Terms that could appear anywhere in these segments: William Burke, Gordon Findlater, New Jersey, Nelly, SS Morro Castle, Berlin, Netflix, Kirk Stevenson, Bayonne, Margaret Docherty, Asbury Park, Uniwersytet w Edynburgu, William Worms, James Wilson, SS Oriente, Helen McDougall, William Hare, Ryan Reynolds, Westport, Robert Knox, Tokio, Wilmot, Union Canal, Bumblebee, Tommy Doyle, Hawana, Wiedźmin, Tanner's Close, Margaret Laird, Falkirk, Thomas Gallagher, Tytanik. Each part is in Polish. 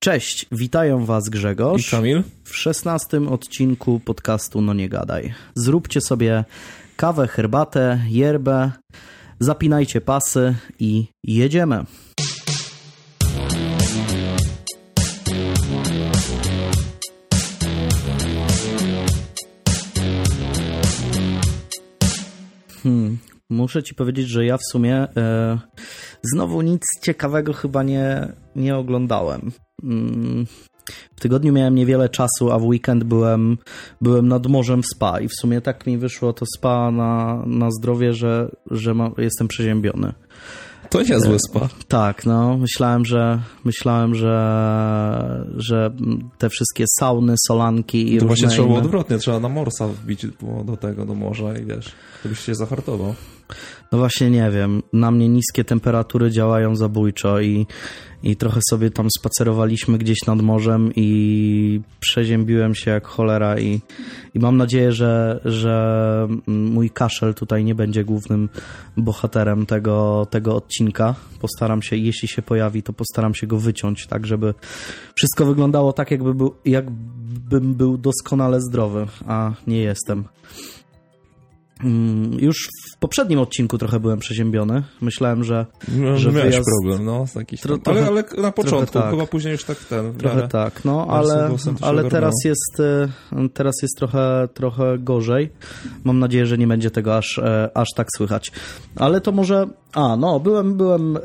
Cześć, witają Was Grzegorz i Kamil w 16. odcinku podcastu No Nie Gadaj. Zróbcie sobie kawę, herbatę, yerbę, zapinajcie pasy i jedziemy. Muszę Ci powiedzieć, że ja w sumie znowu nic ciekawego chyba nie oglądałem. W tygodniu miałem niewiele czasu, a w weekend byłem nad morzem w spa i w sumie tak mi wyszło to spa na zdrowie, że jestem przeziębiony. To niezły spa. Tak, no. Myślałem, że te wszystkie sauny, solanki i to właśnie trzeba było odwrotnie, trzeba na morsa wbić do morza i wiesz, to byś się zahartował. No właśnie nie wiem. Na mnie niskie temperatury działają zabójczo i trochę sobie tam spacerowaliśmy gdzieś nad morzem i przeziębiłem się jak cholera i mam nadzieję, że mój kaszel tutaj nie będzie głównym bohaterem tego odcinka. Postaram się, jeśli się pojawi, to postaram się go wyciąć, tak żeby wszystko wyglądało tak, jakbym był doskonale zdrowy, a nie jestem. Już w poprzednim odcinku trochę byłem przeziębiony. Myślałem, że miałeś wyjazd... problem, no. Jakiś ale na początku, tak. Chyba później już tak ten... Trochę tak, no, ale teraz jest trochę gorzej. Mam nadzieję, że nie będzie tego aż tak słychać. Ale to może... byłem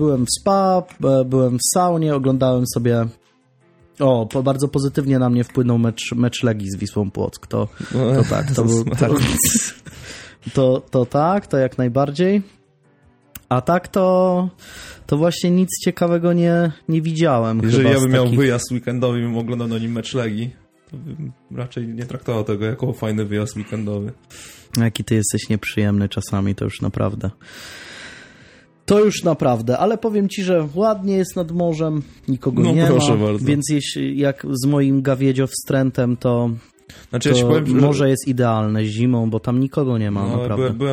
w spa, byłem w saunie, oglądałem sobie... bardzo pozytywnie na mnie wpłynął mecz Legii z Wisłą Płock. To jak najbardziej. A tak to właśnie nic ciekawego nie widziałem. Jeżeli ja bym miał wyjazd weekendowy i bym oglądał na nim mecz Legii, to bym raczej nie traktował tego jako fajny wyjazd weekendowy. Jaki ty jesteś nieprzyjemny czasami, to już naprawdę... To już naprawdę, ale powiem ci, że ładnie jest nad morzem, nikogo nie ma, bardzo. Więc jeśli, jak z moim gawiedziowstrętem, to, znaczy, to ja powiem, morze jest idealne zimą, bo tam nikogo nie ma, no, naprawdę.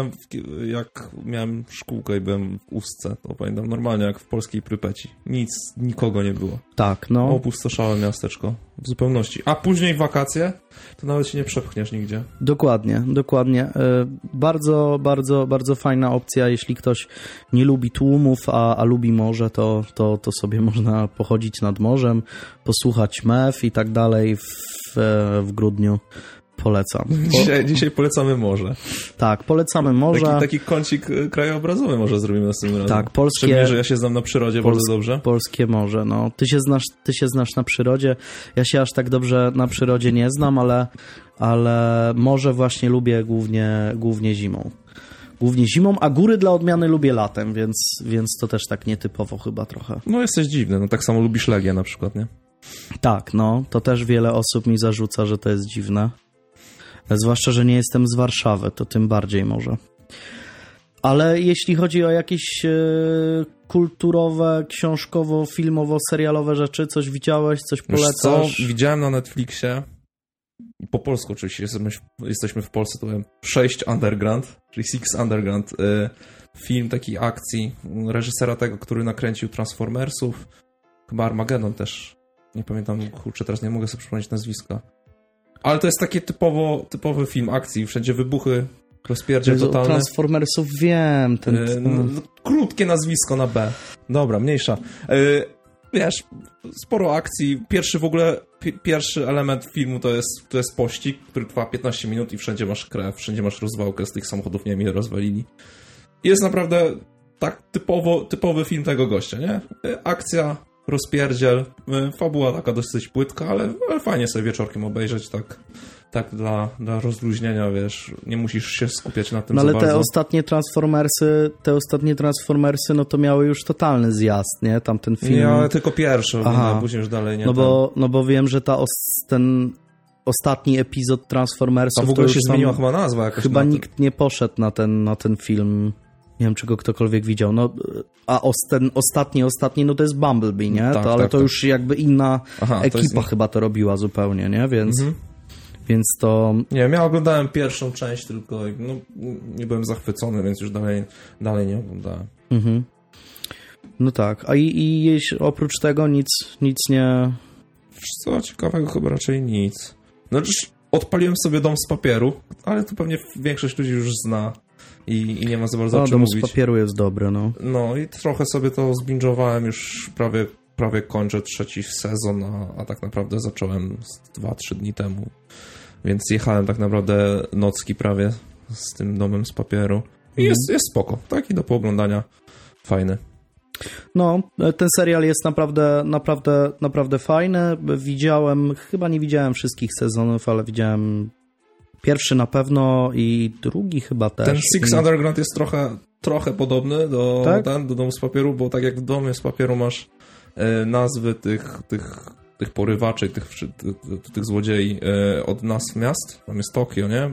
Jak miałem szkółkę i byłem w Ustce, to pamiętam normalnie jak w polskiej Prypeci, nikogo nie było. Tak, no. Opustoszałe miasteczko w zupełności, a później wakacje, to nawet się nie przepchniesz nigdzie. Dokładnie. Bardzo, bardzo, bardzo fajna opcja, jeśli ktoś nie lubi tłumów, a lubi morze, to sobie można pochodzić nad morzem, posłuchać mew i tak dalej w grudniu. Polecam. Dzisiaj polecamy morze. Tak, polecamy morze. Taki kącik krajobrazowy może zrobimy następnym razem. Tak, polskie... Szczególnie, że ja się znam na przyrodzie bardzo dobrze. Polskie morze, no. Ty się znasz na przyrodzie. Ja się aż tak dobrze na przyrodzie nie znam, ale morze właśnie lubię głównie zimą. Głównie zimą, a góry dla odmiany lubię latem, więc to też tak nietypowo chyba trochę. No jesteś dziwny, no tak samo lubisz Legię na przykład, nie? Tak, no. To też wiele osób mi zarzuca, że to jest dziwne. Zwłaszcza, że nie jestem z Warszawy, to tym bardziej może. Ale jeśli chodzi o jakieś kulturowe, książkowo, filmowo, serialowe rzeczy, coś widziałeś, coś polecasz? Co? Widziałem na Netflixie, po polsku oczywiście, jesteśmy w Polsce, to byłem 6 Underground, czyli Six Underground, film takiej akcji reżysera tego, który nakręcił Transformersów, chyba Armageddon też, nie pamiętam, kurczę, teraz nie mogę sobie przypomnieć nazwiska. Ale to jest taki typowy film akcji. Wszędzie wybuchy, rozpierdzie totalne. Transformersów wiem. Krótkie nazwisko na B. Dobra, mniejsza. Wiesz, sporo akcji. Pierwszy element filmu to jest pościg, który trwa 15 minut i wszędzie masz krew, wszędzie masz rozwałkę z tych samochodów, nie wiem, ile rozwalili. Jest naprawdę tak typowy film tego gościa, nie? Akcja, rozpierdziel, fabuła taka dosyć płytka, ale fajnie sobie wieczorkiem obejrzeć, tak dla rozluźnienia, wiesz, nie musisz się skupiać na tym, no, ale bardzo. Te ostatnie Transformersy, no to miały już totalny zjazd, nie? Tamten film. Nie, ale tylko pierwszy, później już dalej nie. No bo wiem, że ten ostatni epizod Transformersów, a w ogóle to się zmieniła chyba nazwa jakaś. Chyba nikt nie poszedł na ten film. Nie wiem, czy go ktokolwiek widział. No, a ten ostatni, no to jest Bumblebee, nie? Tak, to już jakby inna ekipa chyba to robiła zupełnie, nie? Więc to... Nie wiem, ja oglądałem pierwszą część tylko, no, nie byłem zachwycony, więc już dalej nie oglądałem. Mhm. No tak, a i oprócz tego nic nie... Co ciekawego, chyba raczej nic. Znaczy, odpaliłem sobie Dom z Papieru, ale to pewnie większość ludzi już zna i nie ma za bardzo o czym mówić. Dom z Papieru jest dobry, no. No i trochę sobie to zbingowałem, już prawie kończę trzeci sezon, a tak naprawdę zacząłem 2-3 dni temu. Więc jechałem tak naprawdę nocki prawie z tym Domem z Papieru. I jest spoko, taki do pooglądania, fajny. No, ten serial jest naprawdę fajny. Widziałem, chyba nie widziałem wszystkich sezonów, ale widziałem pierwszy na pewno i drugi chyba też. Ten Six Underground jest trochę podobny do, tak? do Domu z Papieru, bo tak jak w Domie z Papieru masz nazwy tych porywaczy, tych złodziei od nazw miast. Tam jest Tokio, nie?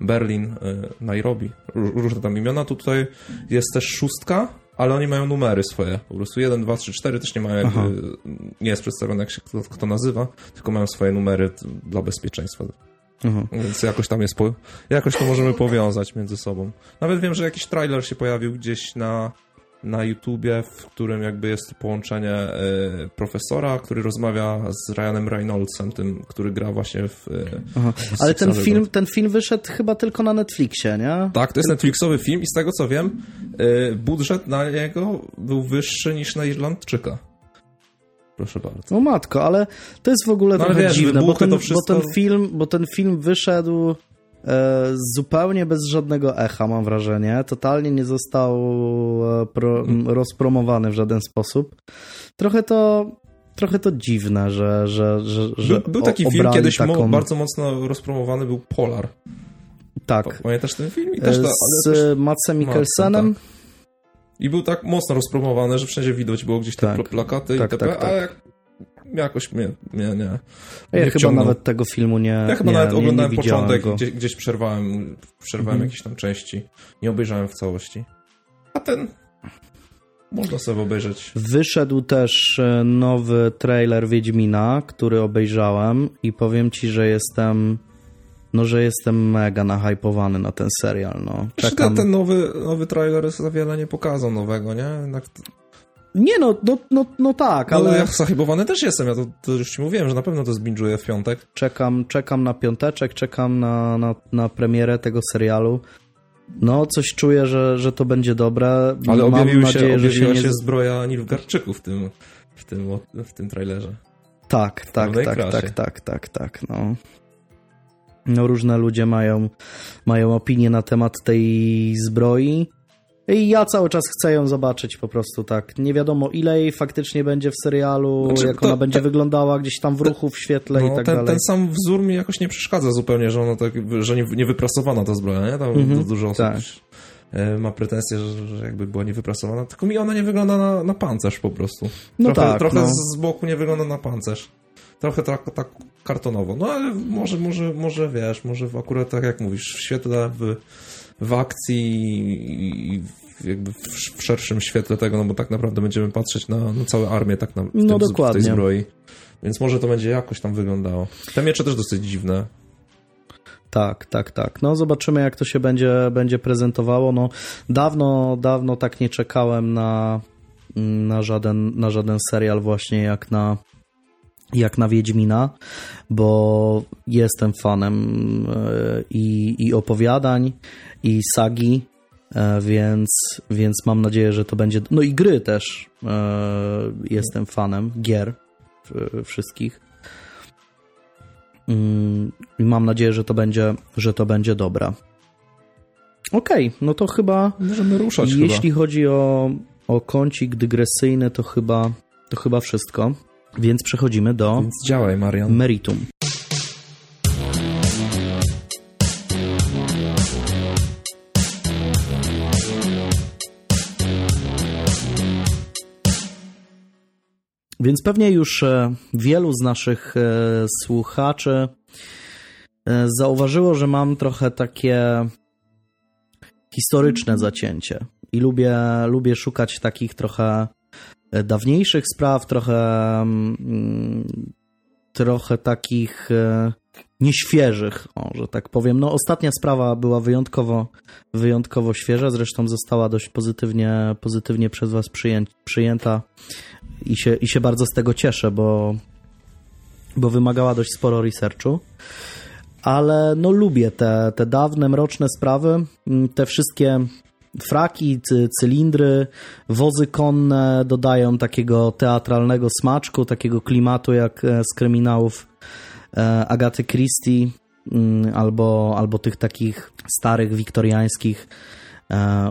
Berlin, Nairobi, różne tam imiona. Tutaj jest też szóstka, ale oni mają numery swoje. Po prostu 1, 2, 3, 4 też nie mają jakby, nie jest przedstawione jak się kto nazywa, tylko mają swoje numery dla bezpieczeństwa. Aha. Więc jakoś tam jest, jakoś to możemy powiązać między sobą. Nawet wiem, że jakiś trailer się pojawił gdzieś na YouTubie, w którym jakby jest połączenie profesora, który rozmawia z Ryanem Reynoldsem, tym, który gra właśnie w... Ale ten film wyszedł chyba tylko na Netflixie, nie? Tak, to jest Netflixowy film i z tego co wiem, budżet na niego był wyższy niż na Irlandczyka. Proszę bardzo. No matko, ale to jest w ogóle trochę dziwne, bo ten film wyszedł zupełnie bez żadnego echa, mam wrażenie. Totalnie nie został rozpromowany w żaden sposób. Trochę to dziwne, że był taki film kiedyś bardzo mocno rozpromowany, był Polar. Tak. Pamiętasz ten film? I też z Madsem Mikkelsenem. Tak. I był tak mocno rozpromowany, że wszędzie widać było gdzieś te plakaty i tak. Ale jakoś mnie ja chyba nawet tego filmu nie Ja chyba nie, nawet oglądałem początek, gdzieś przerwałem jakieś tam części. Nie obejrzałem w całości. A ten można sobie obejrzeć. Wyszedł też nowy trailer Wiedźmina, który obejrzałem i powiem ci, że jestem mega nahypowany na ten serial. No. Czekam. Ten nowy trailer za wiele nie pokazał nowego, nie? Jednak... Nie, no tak, no, ale... Ja zachybowany też jestem, ja to już ci mówiłem, że na pewno to zbinguję w piątek. Czekam na piąteczek, czekam na premierę tego serialu. No, coś czuję, że to będzie dobre. Ale objawiła się zbroja Nilfgaardczyków w tym trailerze. Tak, no. No, różne ludzie mają opinie na temat tej zbroi. I ja cały czas chcę ją zobaczyć po prostu, tak. Nie wiadomo, ile jej faktycznie będzie w serialu, jak ona będzie wyglądała gdzieś tam w ruchu, w świetle i tak dalej. Ten sam wzór mi jakoś nie przeszkadza zupełnie, że ona tak, że nie wyprasowana ta zbroja, nie? Tam dużo osób ma pretensje, że jakby była niewyprasowana. Tylko mi ona nie wygląda na pancerz po prostu. No z boku nie wygląda na pancerz. Trochę tak kartonowo. No ale może wiesz, może akurat tak jak mówisz, w świetle, w akcji i jakby w szerszym świetle tego, no bo tak naprawdę będziemy patrzeć na całą armię w tej zbroi. Więc może to będzie jakoś tam wyglądało. Te miecze też dosyć dziwne. Tak. No zobaczymy, jak to się będzie prezentowało. No dawno tak nie czekałem na żaden serial właśnie jak na Wiedźmina, bo jestem fanem i opowiadań, i sagi, więc mam nadzieję, że to będzie... No i gry też jestem fanem, gier wszystkich. I mam nadzieję, że to będzie dobra. Okej, no to chyba... Możemy ruszać jeśli chodzi o kącik dygresyjny, to chyba wszystko. Więc przechodzimy do meritum. Więc pewnie już wielu z naszych słuchaczy zauważyło, że mam trochę takie historyczne zacięcie i lubię szukać takich trochę dawniejszych spraw, trochę takich nieświeżych, o, że tak powiem. No, ostatnia sprawa była wyjątkowo świeża, zresztą została dość pozytywnie przez was przyjęta i się bardzo z tego cieszę, bo wymagała dość sporo researchu. Ale no lubię te dawne, mroczne sprawy, te wszystkie fraki, cylindry, wozy konne dodają takiego teatralnego smaczku, takiego klimatu jak z kryminałów Agaty Christie albo tych takich starych, wiktoriańskich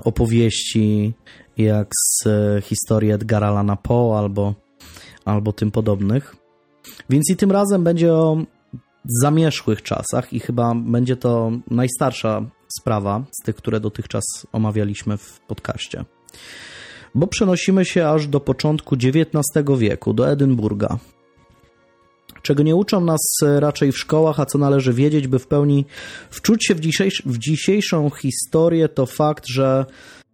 opowieści jak z historii Edgara Allana Poe albo tym podobnych. Więc i tym razem będzie o zamierzchłych czasach i chyba będzie to najstarsza sprawa z tych, które dotychczas omawialiśmy w podcaście. Bo przenosimy się aż do początku XIX wieku, do Edynburga. Czego nie uczą nas raczej w szkołach, a co należy wiedzieć, by w pełni wczuć się w dzisiejszą historię, to fakt, że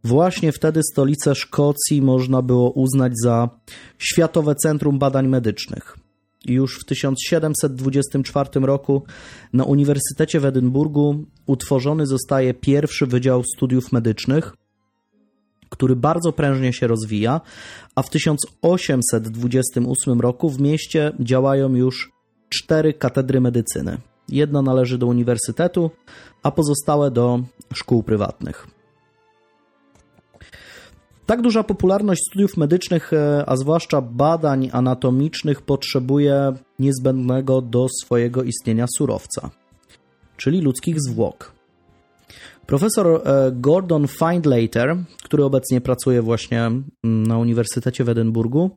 właśnie wtedy stolicę Szkocji można było uznać za Światowe Centrum Badań Medycznych. Już w 1724 roku na Uniwersytecie w Edynburgu utworzony zostaje pierwszy Wydział Studiów Medycznych, który bardzo prężnie się rozwija, a w 1828 roku w mieście działają już 4 katedry medycyny. Jedna należy do uniwersytetu, a pozostałe do szkół prywatnych. Tak duża popularność studiów medycznych, a zwłaszcza badań anatomicznych, potrzebuje niezbędnego do swojego istnienia surowca, czyli ludzkich zwłok. Profesor Gordon Findlater, który obecnie pracuje właśnie na Uniwersytecie w Edynburgu,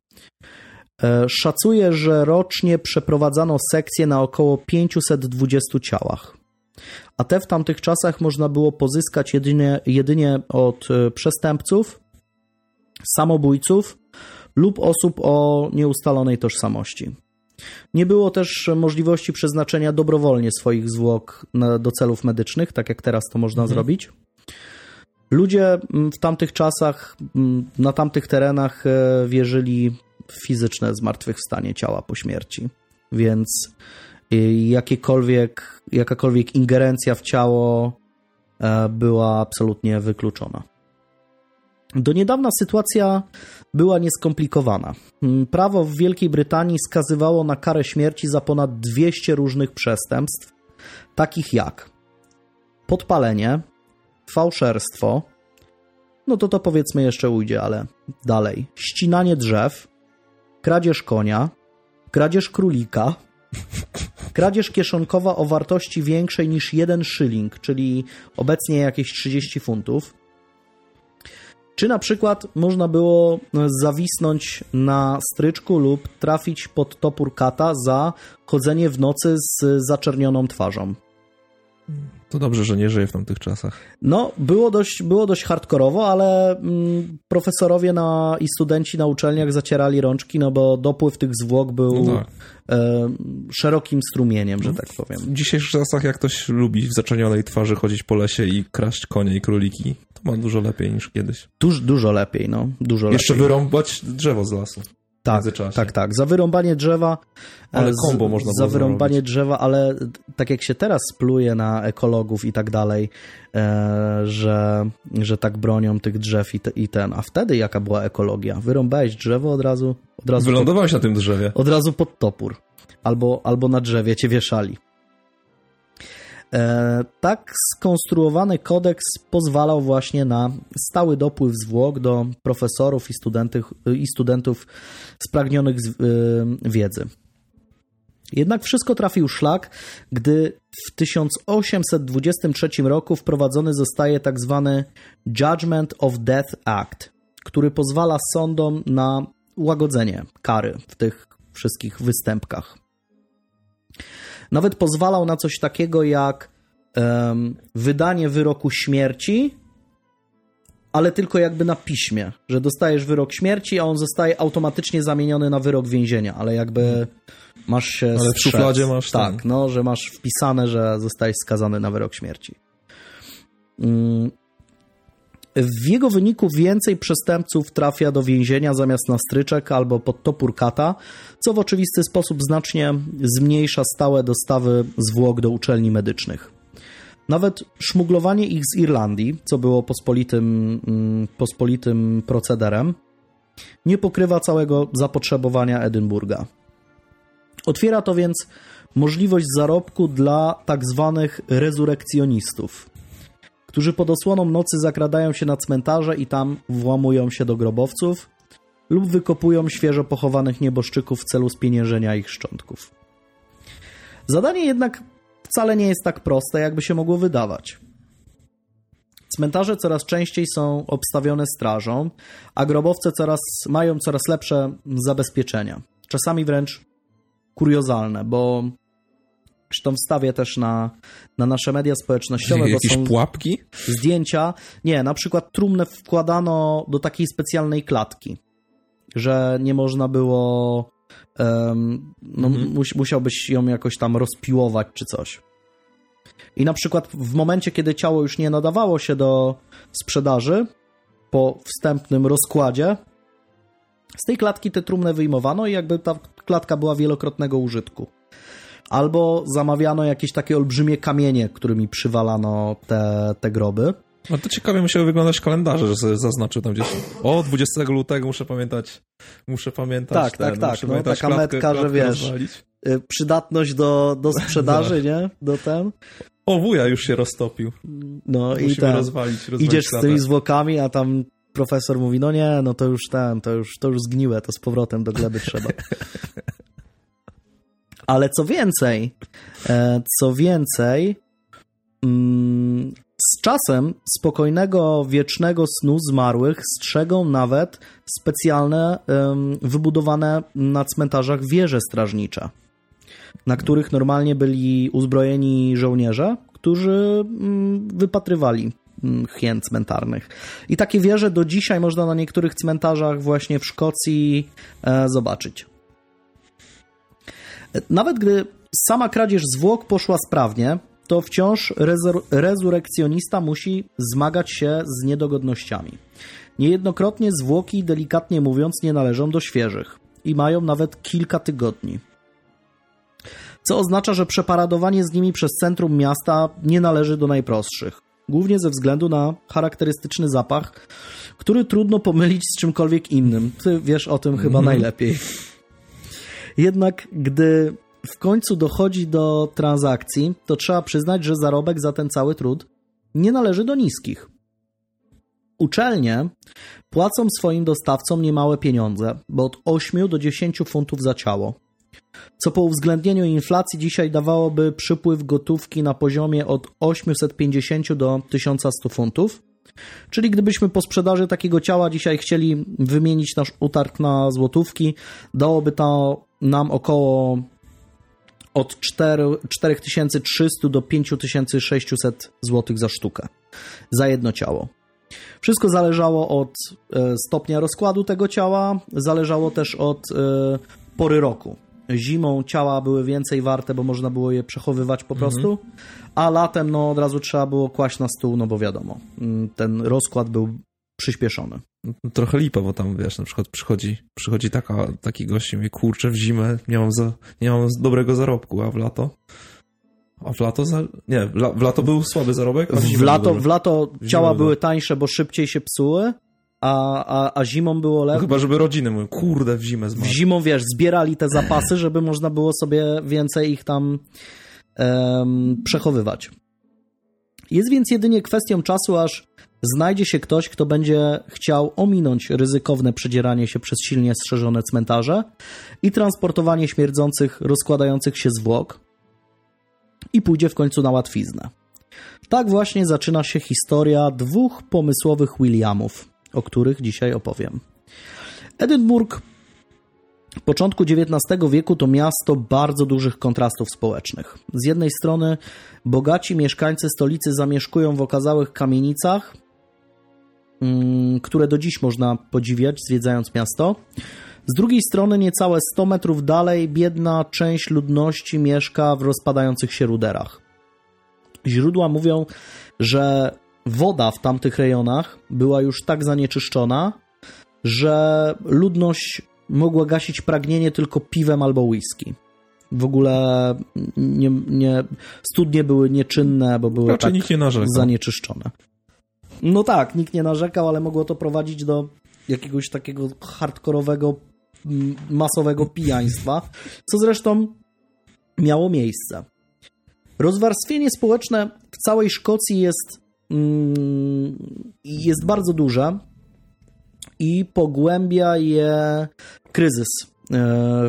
szacuje, że rocznie przeprowadzano sekcje na około 520 ciałach. A te w tamtych czasach można było pozyskać jedynie od przestępców, samobójców lub osób o nieustalonej tożsamości. Nie było też możliwości przeznaczenia dobrowolnie swoich zwłok do celów medycznych, tak jak teraz to można zrobić. Ludzie w tamtych czasach, na tamtych terenach wierzyli w fizyczne zmartwychwstanie ciała po śmierci, więc jakakolwiek ingerencja w ciało była absolutnie wykluczona. Do niedawna sytuacja była nieskomplikowana. Prawo w Wielkiej Brytanii skazywało na karę śmierci za ponad 200 różnych przestępstw, takich jak podpalenie, fałszerstwo, no to powiedzmy jeszcze ujdzie, ale dalej, ścinanie drzew, kradzież konia, kradzież królika, kradzież kieszonkowa o wartości większej niż 1 szyling, czyli obecnie jakieś 30 funtów, czy na przykład można było zawisnąć na stryczku lub trafić pod topór kata za chodzenie w nocy z zaczernioną twarzą. To dobrze, że nie żyję w tamtych czasach. No, było dość hardkorowo, ale profesorowie i studenci na uczelniach zacierali rączki, no bo dopływ tych zwłok był szerokim strumieniem, że tak powiem. W dzisiejszych czasach, jak ktoś lubi w zaczernionej twarzy chodzić po lesie i kraść konie i króliki, to ma dużo lepiej niż kiedyś. Dużo lepiej, no. Dużo lepiej. Jeszcze wyrąbać drzewo z lasu. Tak. Za wyrąbanie drzewa, ale kombo można było zrobić. Drzewa, ale tak jak się teraz pluje na ekologów i tak dalej, że tak bronią tych drzew i ten. A wtedy jaka była ekologia? Wyrąbałeś drzewo od razu wylądowałeś na tym drzewie. Od razu pod topór. Albo na drzewie cię wieszali. Tak skonstruowany kodeks pozwalał właśnie na stały dopływ zwłok do profesorów i studentów spragnionych wiedzy. Jednak wszystko trafił szlak, gdy w 1823 roku wprowadzony zostaje tak zwany Judgment of Death Act, który pozwala sądom na łagodzenie kary w tych wszystkich występkach. Nawet pozwalał na coś takiego jak wydanie wyroku śmierci, ale tylko jakby na piśmie, że dostajesz wyrok śmierci, a on zostaje automatycznie zamieniony na wyrok więzienia, ale jakby masz się ale w szufladzie masz tak, ten. No, że masz wpisane, że zostajesz skazany na wyrok śmierci. W jego wyniku więcej przestępców trafia do więzienia zamiast na stryczek albo pod topór kata, co w oczywisty sposób znacznie zmniejsza stałe dostawy zwłok do uczelni medycznych. Nawet szmuglowanie ich z Irlandii, co było pospolitym procederem, nie pokrywa całego zapotrzebowania Edynburga. Otwiera to więc możliwość zarobku dla tak zwanych rezurekcjonistów, którzy pod osłoną nocy zakradają się na cmentarze i tam włamują się do grobowców lub wykopują świeżo pochowanych nieboszczyków w celu spieniężenia ich szczątków. Zadanie jednak wcale nie jest tak proste, jakby się mogło wydawać. Cmentarze coraz częściej są obstawione strażą, a grobowce mają coraz lepsze zabezpieczenia. Czasami wręcz kuriozalne, bo zresztą wstawię też na nasze media społecznościowe. Jakieś są pułapki? Zdjęcia. Nie, na przykład trumnę wkładano do takiej specjalnej klatki, że nie można było... musiałbyś ją jakoś tam rozpiłować czy coś. I na przykład w momencie, kiedy ciało już nie nadawało się do sprzedaży po wstępnym rozkładzie, z tej klatki tę trumnę wyjmowano i jakby ta klatka była wielokrotnego użytku. Albo zamawiano jakieś takie olbrzymie kamienie, którymi przywalano te groby. No to ciekawie musiały wyglądać kalendarze, że sobie zaznaczył tam gdzieś. O, 20 lutego muszę pamiętać. Tak, taka metka, że wiesz, rozwalić. Przydatność do sprzedaży, nie? Do ten. O, wuja już się roztopił. No musimy i tak. Idziesz z tymi zwłokami, a tam profesor mówi, no nie, no to już zgniłe, to z powrotem do gleby trzeba. Ale co więcej, z czasem spokojnego, wiecznego snu zmarłych strzegą nawet specjalne, wybudowane na cmentarzach wieże strażnicze, na których normalnie byli uzbrojeni żołnierze, którzy wypatrywali hien cmentarnych. I takie wieże do dzisiaj można na niektórych cmentarzach właśnie w Szkocji zobaczyć. Nawet gdy sama kradzież zwłok poszła sprawnie, to wciąż rezurekcjonista musi zmagać się z niedogodnościami. Niejednokrotnie zwłoki, delikatnie mówiąc, nie należą do świeżych i mają nawet kilka tygodni. Co oznacza, że przeparadowanie z nimi przez centrum miasta nie należy do najprostszych. Głównie ze względu na charakterystyczny zapach, który trudno pomylić z czymkolwiek innym. Ty wiesz o tym chyba najlepiej. Jednak gdy w końcu dochodzi do transakcji, to trzeba przyznać, że zarobek za ten cały trud nie należy do niskich. Uczelnie płacą swoim dostawcom niemałe pieniądze, bo od 8 do 10 funtów za ciało, co po uwzględnieniu inflacji dzisiaj dawałoby przypływ gotówki na poziomie od 850 do 1100 funtów, czyli gdybyśmy po sprzedaży takiego ciała dzisiaj chcieli wymienić nasz utarg na złotówki, dałoby to nam około od 4300 do 5600 zł za sztukę, za jedno ciało. Wszystko zależało od stopnia rozkładu tego ciała, zależało też od pory roku. Zimą ciała były więcej warte, bo można było je przechowywać po prostu, a latem no od razu trzeba było kłaść na stół, no bo wiadomo, ten rozkład był przyspieszony. Trochę lipa, bo tam wiesz, na przykład przychodzi taki gość i mówi, kurczę, w zimę nie mam dobrego zarobku, a w lato? W lato był słaby zarobek, a w lato ciała były tańsze, bo szybciej się psuły, a zimą było lepiej. No chyba, żeby rodziny mówią, kurde, w zimę zmarł. W zimą, wiesz, zbierali te zapasy, żeby można było sobie więcej ich tam przechowywać. Jest więc jedynie kwestią czasu, aż znajdzie się ktoś, kto będzie chciał ominąć ryzykowne przedzieranie się przez silnie strzeżone cmentarze i transportowanie śmierdzących, rozkładających się zwłok i pójdzie w końcu na łatwiznę. Tak właśnie zaczyna się historia dwóch pomysłowych Williamów, o których dzisiaj opowiem. Edynburg w początku XIX wieku to miasto bardzo dużych kontrastów społecznych. Z jednej strony bogaci mieszkańcy stolicy zamieszkują w okazałych kamienicach, które do dziś można podziwiać, zwiedzając miasto. Z drugiej strony niecałe 100 metrów dalej biedna część ludności mieszka w rozpadających się ruderach. Źródła mówią, że woda w tamtych rejonach była już tak zanieczyszczona, że ludność mogła gasić pragnienie tylko piwem albo whisky. W ogóle studnie były nieczynne, bo były tak zanieczyszczone. No tak, nikt nie narzekał, ale mogło to prowadzić do jakiegoś takiego hardkorowego, masowego pijaństwa, co zresztą miało miejsce. Rozwarstwienie społeczne w całej Szkocji jest bardzo duże i pogłębia je kryzys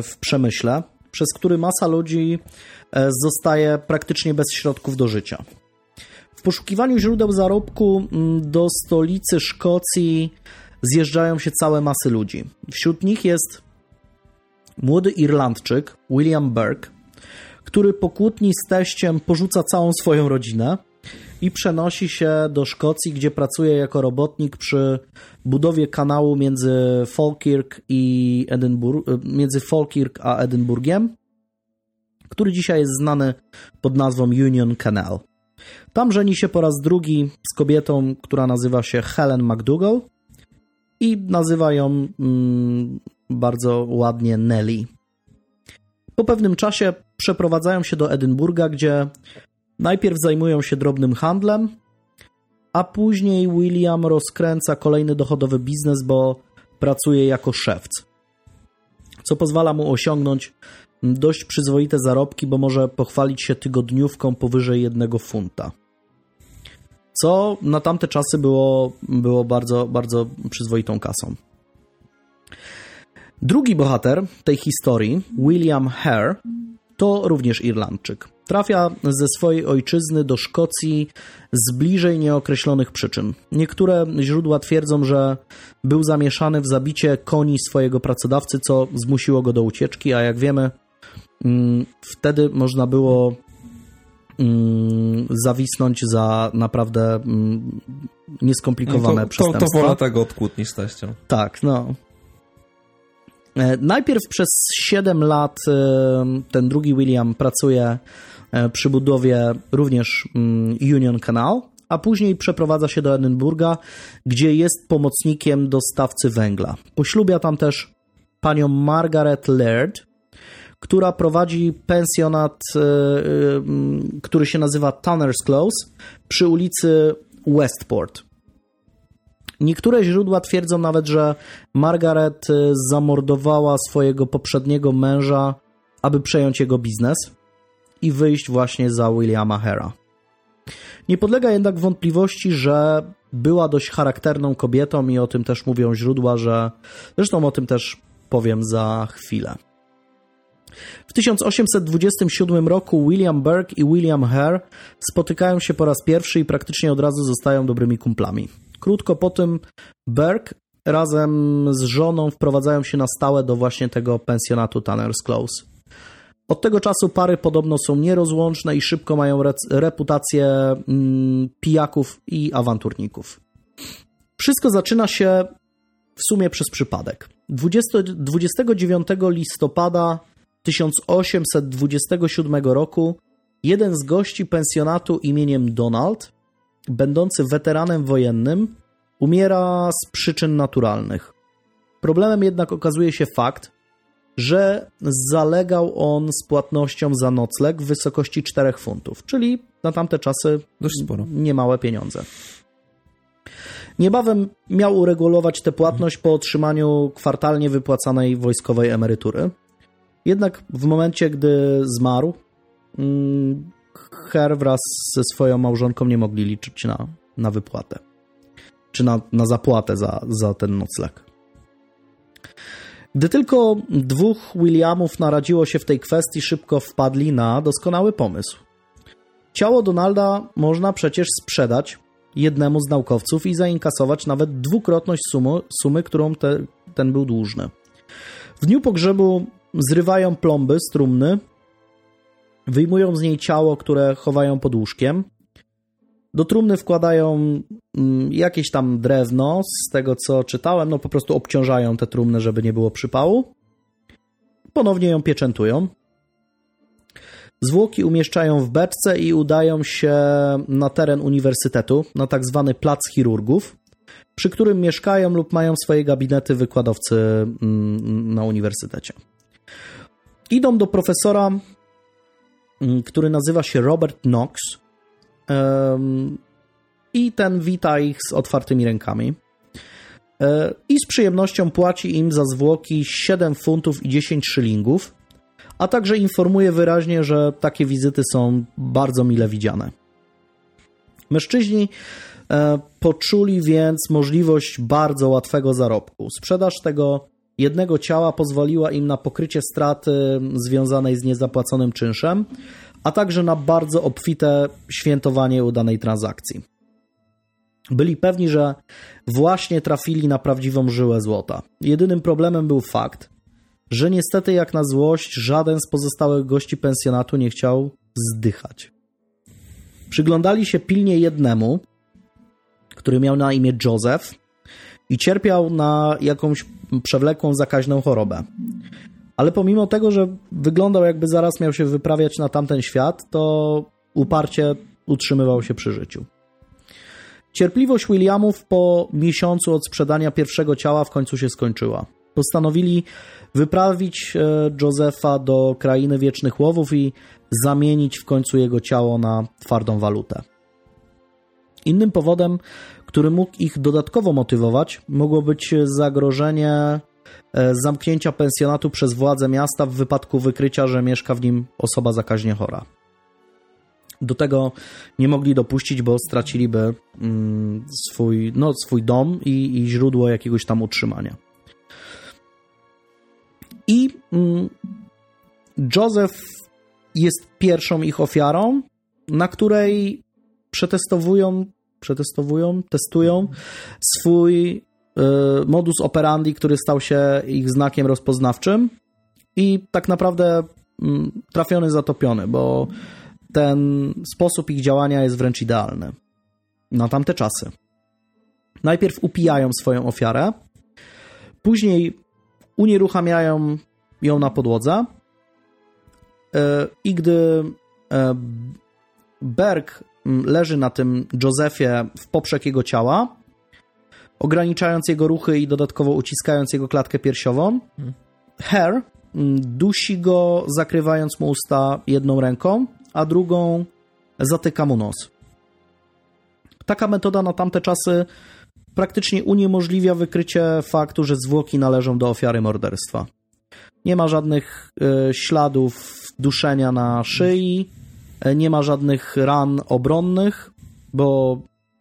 w przemyśle, przez który masa ludzi zostaje praktycznie bez środków do życia. W poszukiwaniu źródeł zarobku do stolicy Szkocji zjeżdżają się całe masy ludzi. Wśród nich jest młody Irlandczyk William Burke, który po kłótni z teściem porzuca całą swoją rodzinę i przenosi się do Szkocji, gdzie pracuje jako robotnik przy budowie kanału między Falkirk a Edynburgiem, który dzisiaj jest znany pod nazwą Union Canal. Tam żeni się po raz drugi z kobietą, która nazywa się Helen McDougall i nazywa ją bardzo ładnie Nelly. Po pewnym czasie przeprowadzają się do Edynburga, gdzie najpierw zajmują się drobnym handlem, a później William rozkręca kolejny dochodowy biznes, bo pracuje jako szewc, co pozwala mu osiągnąć dość przyzwoite zarobki, bo może pochwalić się tygodniówką powyżej 1 funta. Co na tamte czasy było bardzo, bardzo przyzwoitą kasą. Drugi bohater tej historii, William Hare, to również Irlandczyk. Trafia ze swojej ojczyzny do Szkocji z bliżej nieokreślonych przyczyn. Niektóre źródła twierdzą, że był zamieszany w zabicie koni swojego pracodawcy, co zmusiło go do ucieczki, a jak wiemy, wtedy można było zawisnąć za naprawdę nieskomplikowane przestępstwa. To wola tego od kłótni z teścią. Tak, no. Najpierw przez 7 lat ten drugi William pracuje przy budowie również Union Canal, a później przeprowadza się do Edynburga, gdzie jest pomocnikiem dostawcy węgla. Poślubia tam też panią Margaret Laird, która prowadzi pensjonat, który się nazywa Tanner's Close przy ulicy Westport. Niektóre źródła twierdzą nawet, że Margaret zamordowała swojego poprzedniego męża, aby przejąć jego biznes i wyjść właśnie za Williama Hare'a. Nie podlega jednak wątpliwości, że była dość charakterną kobietą i o tym też mówią źródła, zresztą o tym też powiem za chwilę. W 1827 roku William Burke i William Hare spotykają się po raz pierwszy i praktycznie od razu zostają dobrymi kumplami. Krótko po tym Burke razem z żoną wprowadzają się na stałe do właśnie tego pensjonatu Tanner's Close. Od tego czasu pary podobno są nierozłączne i szybko mają reputację pijaków i awanturników. Wszystko zaczyna się w sumie przez przypadek. 29 listopada 1827 roku jeden z gości pensjonatu imieniem Donald, będący weteranem wojennym, umiera z przyczyn naturalnych. Problemem jednak okazuje się fakt, że zalegał on z płatnością za nocleg w wysokości 4 funtów, czyli na tamte czasy dość sporo, niemałe pieniądze. Niebawem miał uregulować tę płatność po otrzymaniu kwartalnie wypłacanej wojskowej emerytury. Jednak w momencie, gdy zmarł, Hare wraz ze swoją małżonką nie mogli liczyć na wypłatę, czy na zapłatę za ten nocleg. Gdy tylko 2 Williamów naradziło się w tej kwestii, szybko wpadli na doskonały pomysł. Ciało Donalda można przecież sprzedać jednemu z naukowców i zainkasować nawet 2-krotność sumy, którą ten był dłużny. W dniu pogrzebu zrywają plomby z trumny, wyjmują z niej ciało, które chowają pod łóżkiem. Do trumny wkładają jakieś tam drewno, z tego co czytałem, no po prostu obciążają tę trumnę, żeby nie było przypału. Ponownie ją pieczętują. Zwłoki umieszczają w beczce i udają się na teren uniwersytetu, na tak zwany plac chirurgów, przy którym mieszkają lub mają swoje gabinety wykładowcy na uniwersytecie. Idą do profesora, który nazywa się Robert Knox, i ten wita ich z otwartymi rękami i z przyjemnością płaci im za zwłoki 7 funtów i 10 szylingów, a także informuje wyraźnie, że takie wizyty są bardzo mile widziane. Mężczyźni poczuli więc możliwość bardzo łatwego zarobku. Sprzedaż tego jednego ciała pozwoliła im na pokrycie straty związanej z niezapłaconym czynszem, a także na bardzo obfite świętowanie udanej transakcji. Byli pewni, że właśnie trafili na prawdziwą żyłę złota. Jedynym problemem był fakt, że niestety jak na złość żaden z pozostałych gości pensjonatu nie chciał zdychać. Przyglądali się pilnie jednemu, który miał na imię Joseph i cierpiał na jakąś przewlekłą zakaźną chorobę. Ale pomimo tego, że wyglądał jakby zaraz miał się wyprawiać na tamten świat, to uparcie utrzymywał się przy życiu. Cierpliwość Williamów po miesiącu od sprzedania pierwszego ciała w końcu się skończyła. Postanowili wyprawić Josepha do krainy wiecznych łowów i zamienić w końcu jego ciało na twardą walutę. Innym powodem, który mógł ich dodatkowo motywować, mogło być zagrożenie zamknięcia pensjonatu przez władze miasta w wypadku wykrycia, że mieszka w nim osoba zakaźnie chora. Do tego nie mogli dopuścić, bo straciliby swój dom i źródło jakiegoś tam utrzymania. I Joseph jest pierwszą ich ofiarą, na której testują swój modus operandi, który stał się ich znakiem rozpoznawczym i tak naprawdę trafiony, zatopiony, bo ten sposób ich działania jest wręcz idealny na tamte czasy. Najpierw upijają swoją ofiarę, później unieruchamiają ją na podłodze i gdy Burke leży na tym Josephie w poprzek jego ciała, ograniczając jego ruchy i dodatkowo uciskając jego klatkę piersiową, Hare dusi go, zakrywając mu usta jedną ręką, a drugą zatyka mu nos. Taka metoda na tamte czasy praktycznie uniemożliwia wykrycie faktu, że zwłoki należą do ofiary morderstwa. Nie ma żadnych śladów duszenia na szyi, nie ma żadnych ran obronnych, bo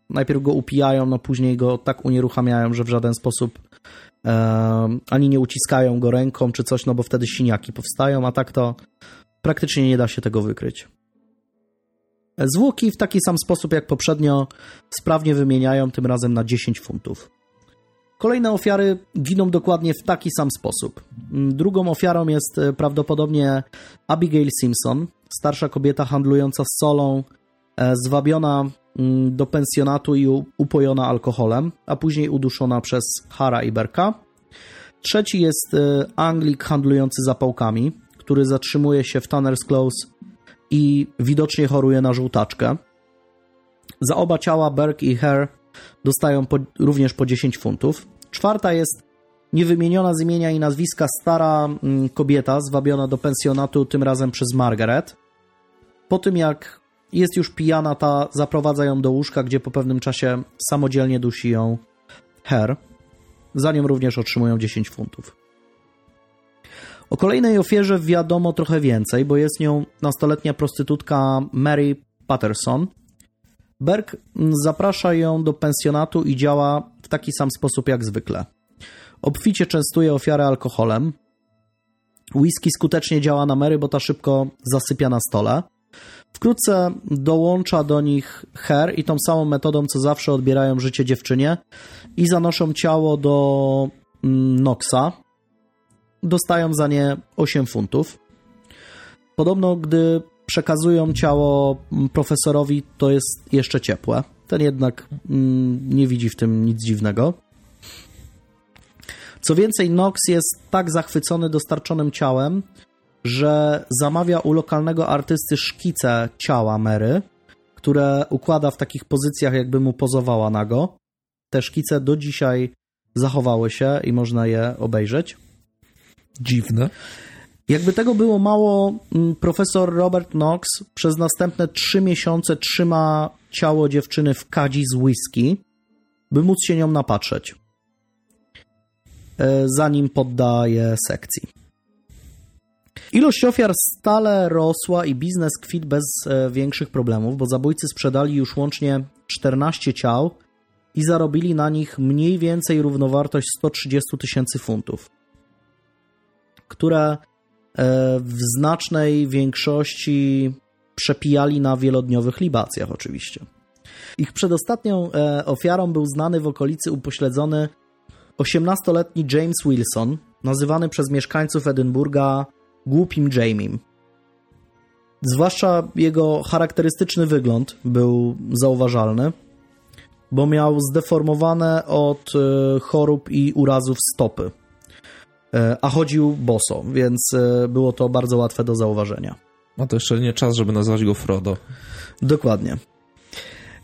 najpierw go upijają, no później go tak unieruchamiają, że w żaden sposób ani nie uciskają go ręką czy coś, no bo wtedy siniaki powstają, a tak to praktycznie nie da się tego wykryć. Zwłoki w taki sam sposób jak poprzednio sprawnie wymieniają, tym razem na 10 funtów. Kolejne ofiary giną dokładnie w taki sam sposób. Drugą ofiarą jest prawdopodobnie Abigail Simpson, starsza kobieta handlująca solą, zwabiona do pensjonatu i upojona alkoholem, a później uduszona przez Hara i Burke'a. Trzeci jest Anglik handlujący zapałkami, który zatrzymuje się w Tanner's Close i widocznie choruje na żółtaczkę. Za oba ciała Burke i Hare dostają również po 10 funtów. Czwarta jest niewymieniona z imienia i nazwiska stara kobieta zwabiona do pensjonatu, tym razem przez Margaret. Po tym jak jest już pijana, ta zaprowadza ją do łóżka, gdzie po pewnym czasie samodzielnie dusi ją Hare. Za nią również otrzymują 10 funtów. O kolejnej ofierze wiadomo trochę więcej, bo jest nią nastoletnia prostytutka Mary Patterson. Burke zaprasza ją do pensjonatu i działa w taki sam sposób jak zwykle. Obficie częstuje ofiarę alkoholem. Whisky skutecznie działa na Mary, bo ta szybko zasypia na stole. Wkrótce dołącza do nich Hare i tą samą metodą co zawsze odbierają życie dziewczynie i zanoszą ciało do Knoxa. Dostają za nie 8 funtów. Podobno, gdy przekazują ciało profesorowi, to jest jeszcze ciepłe. Ten jednak nie widzi w tym nic dziwnego. Co więcej, Knox jest tak zachwycony dostarczonym ciałem, że zamawia u lokalnego artysty szkice ciała Mary, które układa w takich pozycjach, jakby mu pozowała nago. Te szkice do dzisiaj zachowały się i można je obejrzeć. Dziwne. Jakby tego było mało, profesor Robert Knox przez następne 3 miesiące trzyma ciało dziewczyny w kadzi z whisky, by móc się nią napatrzeć, zanim podda je sekcji. Ilość ofiar stale rosła i biznes kwitł bez większych problemów, bo zabójcy sprzedali już łącznie 14 ciał i zarobili na nich mniej więcej równowartość 130 000 funtów, które w znacznej większości przepijali na wielodniowych libacjach oczywiście. Ich przedostatnią ofiarą był znany w okolicy upośledzony 18-letni James Wilson, nazywany przez mieszkańców Edynburga głupim Jamiem. Zwłaszcza jego charakterystyczny wygląd był zauważalny, bo miał zdeformowane od chorób i urazów stopy, a chodził boso, więc było to bardzo łatwe do zauważenia. No to jeszcze nie czas, żeby nazwać go Frodo. Dokładnie.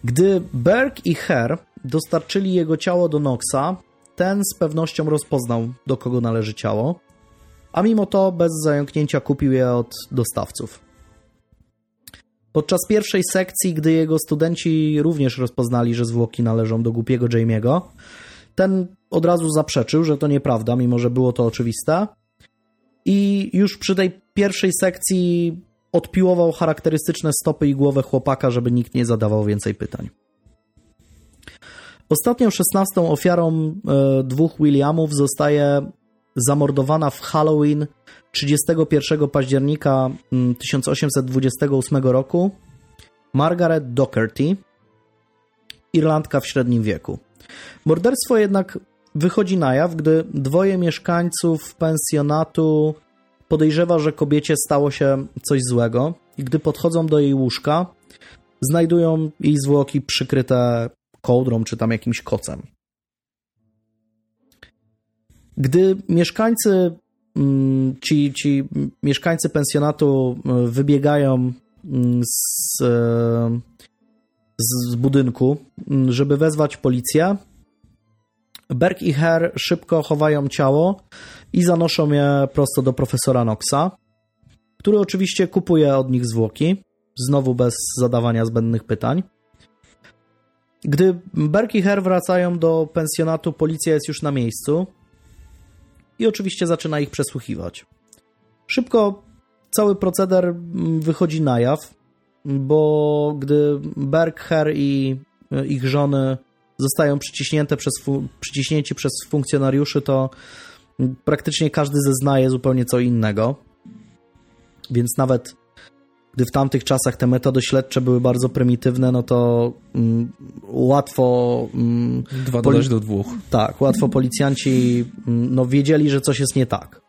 Gdy Burke i Hare dostarczyli jego ciało do Knoxa, ten z pewnością rozpoznał, do kogo należy ciało, a mimo to bez zająknięcia kupił je od dostawców. Podczas pierwszej sekcji, gdy jego studenci również rozpoznali, że zwłoki należą do głupiego Jamie'ego, ten od razu zaprzeczył, że to nieprawda, mimo że było to oczywiste. I już przy tej pierwszej sekcji odpiłował charakterystyczne stopy i głowę chłopaka, żeby nikt nie zadawał więcej pytań. Ostatnią 16. ofiarą 2 Williamów zostaje zamordowana w Halloween 31 października 1828 roku Margaret Docherty, Irlandka w średnim wieku. Morderstwo jednak wychodzi na jaw, gdy 2 mieszkańców pensjonatu podejrzewa, że kobiecie stało się coś złego i gdy podchodzą do jej łóżka, znajdują jej zwłoki przykryte kołdrą czy tam jakimś kocem. Gdy mieszkańcy pensjonatu wybiegają z budynku, żeby wezwać policję, Burke i Hare szybko chowają ciało i zanoszą je prosto do profesora Knoxa, który oczywiście kupuje od nich zwłoki, znowu bez zadawania zbędnych pytań. Gdy Burke i Hare wracają do pensjonatu, policja jest już na miejscu i oczywiście zaczyna ich przesłuchiwać. Szybko cały proceder wychodzi na jaw, bo gdy Burke, Hare i ich żony zostają przyciśnięci przez funkcjonariuszy, to praktycznie każdy zeznaje zupełnie co innego. Więc nawet gdy w tamtych czasach te metody śledcze były bardzo prymitywne, no to łatwo... 2 do 2. Tak, łatwo policjanci wiedzieli, że coś jest nie tak.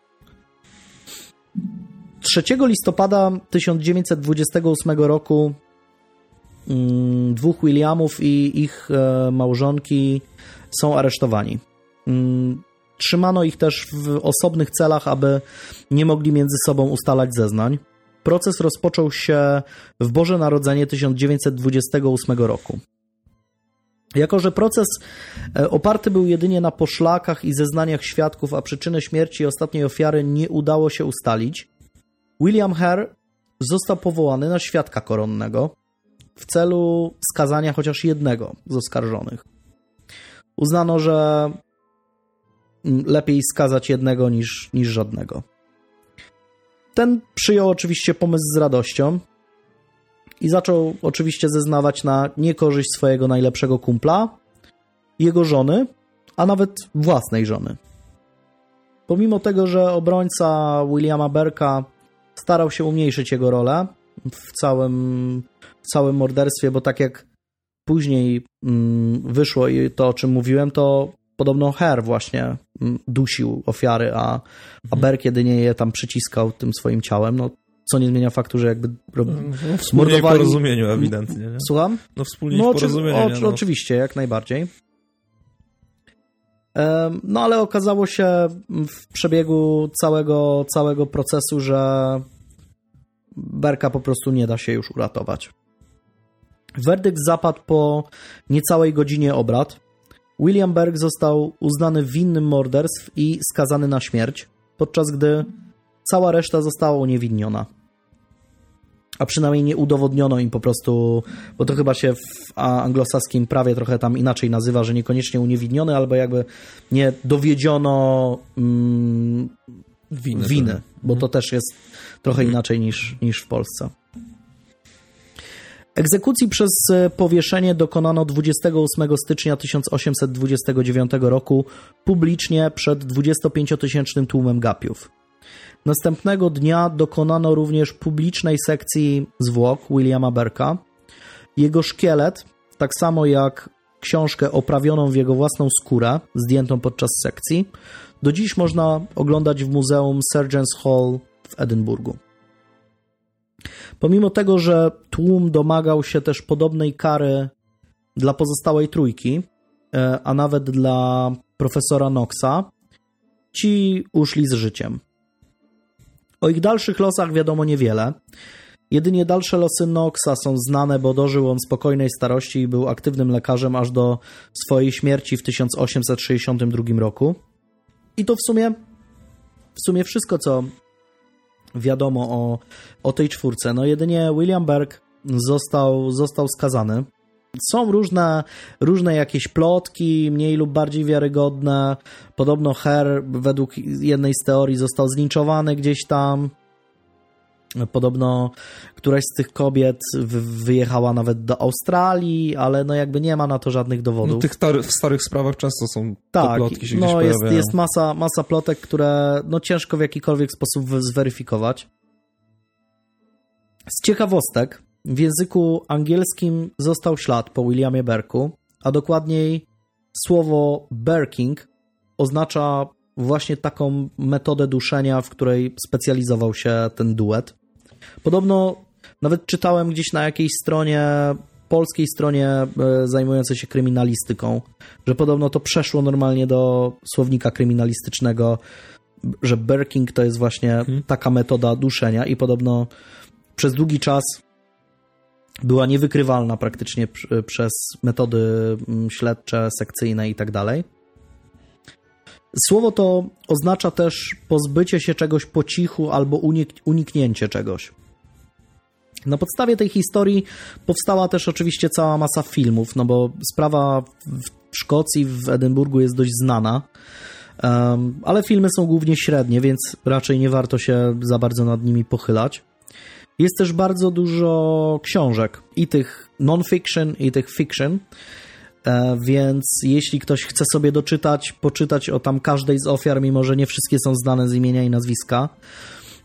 3 listopada 1928 roku 2 Williamów i ich małżonki są aresztowani. Trzymano ich też w osobnych celach, aby nie mogli między sobą ustalać zeznań. Proces rozpoczął się w Boże Narodzenie 1928 roku. Jako że proces oparty był jedynie na poszlakach i zeznaniach świadków, a przyczyny śmierci ostatniej ofiary nie udało się ustalić, William Hare został powołany na świadka koronnego w celu skazania chociaż jednego z oskarżonych. Uznano, że lepiej skazać jednego niż żadnego. Ten przyjął oczywiście pomysł z radością i zaczął oczywiście zeznawać na niekorzyść swojego najlepszego kumpla, jego żony, a nawet własnej żony. Pomimo tego, że obrońca Williama Burke'a starał się umniejszyć jego rolę w całym morderstwie, bo tak jak później wyszło i to, o czym mówiłem, to podobno Hare właśnie dusił ofiary, a Burke jedynie je tam przyciskał tym swoim ciałem, co nie zmienia faktu, że jakby wspólnie w porozumieniu ewidentnie. Nie? Słucham? No wspólnie w porozumieniu. Oczywiście, jak najbardziej. No ale okazało się w przebiegu całego procesu, że Burke'a po prostu nie da się już uratować. Werdykt zapadł po niecałej godzinie obrad. William Burke został uznany winnym morderstw i skazany na śmierć, podczas gdy cała reszta została uniewinniona. A przynajmniej nie udowodniono im po prostu, bo to chyba się w anglosaskim prawie trochę tam inaczej nazywa, że niekoniecznie uniewinniony, albo jakby nie dowiedziono winy, bo to też jest trochę inaczej niż w Polsce. Egzekucji przez powieszenie dokonano 28 stycznia 1829 roku publicznie przed 25-tysięcznym tłumem gapiów. Następnego dnia dokonano również publicznej sekcji zwłok Williama Burke'a. Jego szkielet, tak samo jak książkę oprawioną w jego własną skórę, zdjętą podczas sekcji, do dziś można oglądać w Muzeum Surgeons' Hall w Edynburgu. Pomimo tego, że tłum domagał się też podobnej kary dla pozostałej trójki, a nawet dla profesora Knoxa, ci uszli z życiem. O ich dalszych losach wiadomo niewiele. Jedynie dalsze losy Knoxa są znane, bo dożył on spokojnej starości i był aktywnym lekarzem aż do swojej śmierci w 1862 roku. I to w sumie wszystko, co wiadomo o tej czwórce. No jedynie William Burke został skazany. Są różne jakieś plotki, mniej lub bardziej wiarygodne. Podobno Hare według jednej z teorii został zlinczowany gdzieś tam. Podobno któraś z tych kobiet wyjechała nawet do Australii, ale no jakby nie ma na to żadnych dowodów. No, w starych sprawach często są te plotki się gdzieś pojawiają. Jest masa plotek, które no ciężko w jakikolwiek sposób zweryfikować. Z ciekawostek w języku angielskim został ślad po Williamie Burke'u, a dokładniej słowo burking oznacza właśnie taką metodę duszenia, w której specjalizował się ten duet. Podobno nawet czytałem gdzieś na jakiejś stronie, polskiej stronie zajmującej się kryminalistyką, że podobno to przeszło normalnie do słownika kryminalistycznego, że burking to jest właśnie taka metoda duszenia i podobno przez długi czas była niewykrywalna praktycznie przez metody śledcze, sekcyjne i tak dalej. Słowo to oznacza też pozbycie się czegoś po cichu albo uniknięcie czegoś. Na podstawie tej historii powstała też oczywiście cała masa filmów, no bo sprawa w Szkocji, w Edynburgu jest dość znana, ale filmy są głównie średnie, więc raczej nie warto się za bardzo nad nimi pochylać. Jest też bardzo dużo książek, i tych non-fiction, i tych fiction, więc jeśli ktoś chce sobie poczytać o tam każdej z ofiar, mimo że nie wszystkie są znane z imienia i nazwiska,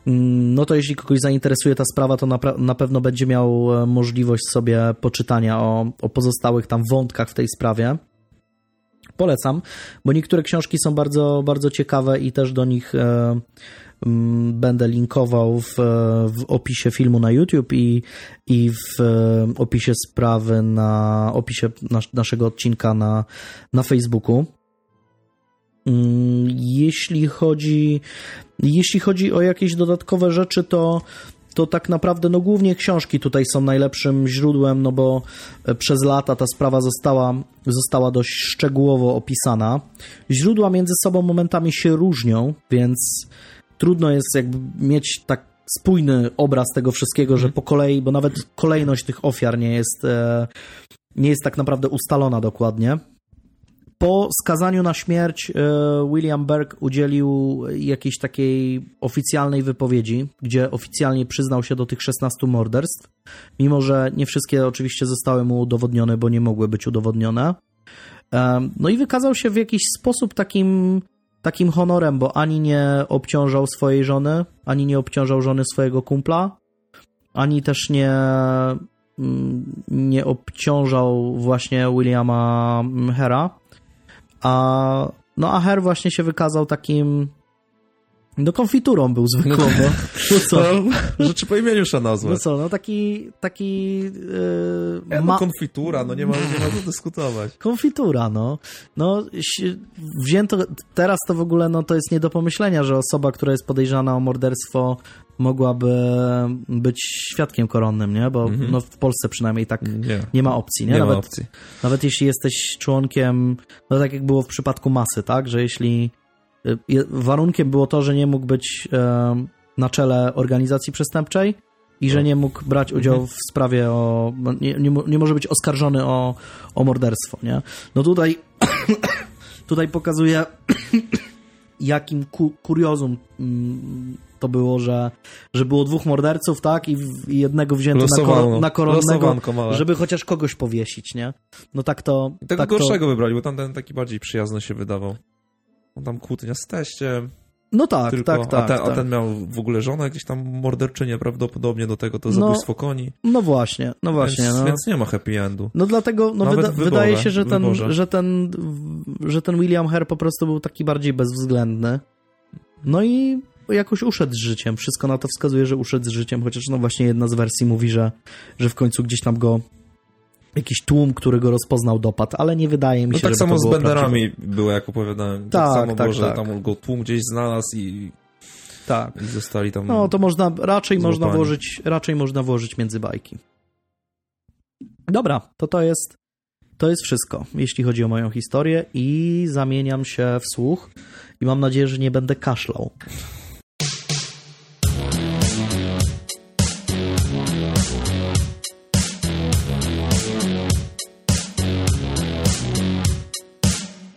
no to jeśli kogoś zainteresuje ta sprawa, to na pewno będzie miał możliwość sobie poczytania o pozostałych tam wątkach w tej sprawie. Polecam, bo niektóre książki są bardzo, bardzo ciekawe i też do nich będę linkował w opisie filmu na YouTube i w opisie sprawy, na opisie naszego odcinka na Facebooku. Jeśli chodzi o jakieś dodatkowe rzeczy, to tak naprawdę no głównie książki tutaj są najlepszym źródłem, no bo przez lata ta sprawa została dość szczegółowo opisana. Źródła między sobą momentami się różnią, więc trudno jest jakby mieć tak spójny obraz tego wszystkiego, że po kolei, bo nawet kolejność tych ofiar nie jest tak naprawdę ustalona dokładnie. Po skazaniu na śmierć William Burke udzielił jakiejś takiej oficjalnej wypowiedzi, gdzie oficjalnie przyznał się do tych 16 morderstw, mimo że nie wszystkie oczywiście zostały mu udowodnione, bo nie mogły być udowodnione. No i wykazał się w jakiś sposób takim honorem, bo ani nie obciążał swojej żony, ani nie obciążał żony swojego kumpla, ani też nie obciążał właśnie Williama Hare'a. A Hare właśnie się wykazał takim No konfiturą był zwykłą, no. No co? No, rzeczy po imieniu trzeba nazwać. No co, no taki konfitura, no nie ma co dyskutować. Konfitura, no. No wzięto, teraz to w ogóle, no to jest nie do pomyślenia, że osoba, która jest podejrzana o morderstwo, mogłaby być świadkiem koronnym, nie? Bo no, w Polsce przynajmniej tak nie ma opcji, nie? Nawet, ma opcji. Nawet jeśli jesteś członkiem, no tak jak było w przypadku Masy, tak? Że jeśli warunkiem było to, że nie mógł być na czele organizacji przestępczej i że nie mógł brać udziału w sprawie o... Nie może być oskarżony o morderstwo, nie? No tutaj pokazuje, jakim kuriozum to było, że było dwóch morderców, tak? I jednego wzięto na koronnego, żeby chociaż kogoś powiesić, nie? No tak to... I tego tak gorszego to... wybrali, bo tamten taki bardziej przyjazny się wydawał. On tam kłótnia z teściem. No tak, tylko, tak. A ten miał w ogóle żonę gdzieś tam morderczynię prawdopodobnie, do tego to zabójstwo koni. No właśnie. Więc nie ma happy endu. No dlatego no wydaje się, że ten William Hare po prostu był taki bardziej bezwzględny. No i jakoś uszedł z życiem. Wszystko na to wskazuje, że uszedł z życiem, chociaż no właśnie jedna z wersji mówi, że w końcu gdzieś tam go... jakiś tłum, który go rozpoznał, dopadł, ale nie wydaje mi się, tak samo to było z Benderami prawdziwe. Było, jak opowiadałem. Tak, tam go tłum gdzieś znalazł i zostali tam... No to można, raczej można włożyć między bajki. Dobra, to jest wszystko, jeśli chodzi o moją historię i zamieniam się w słuch i mam nadzieję, że nie będę kaszlał.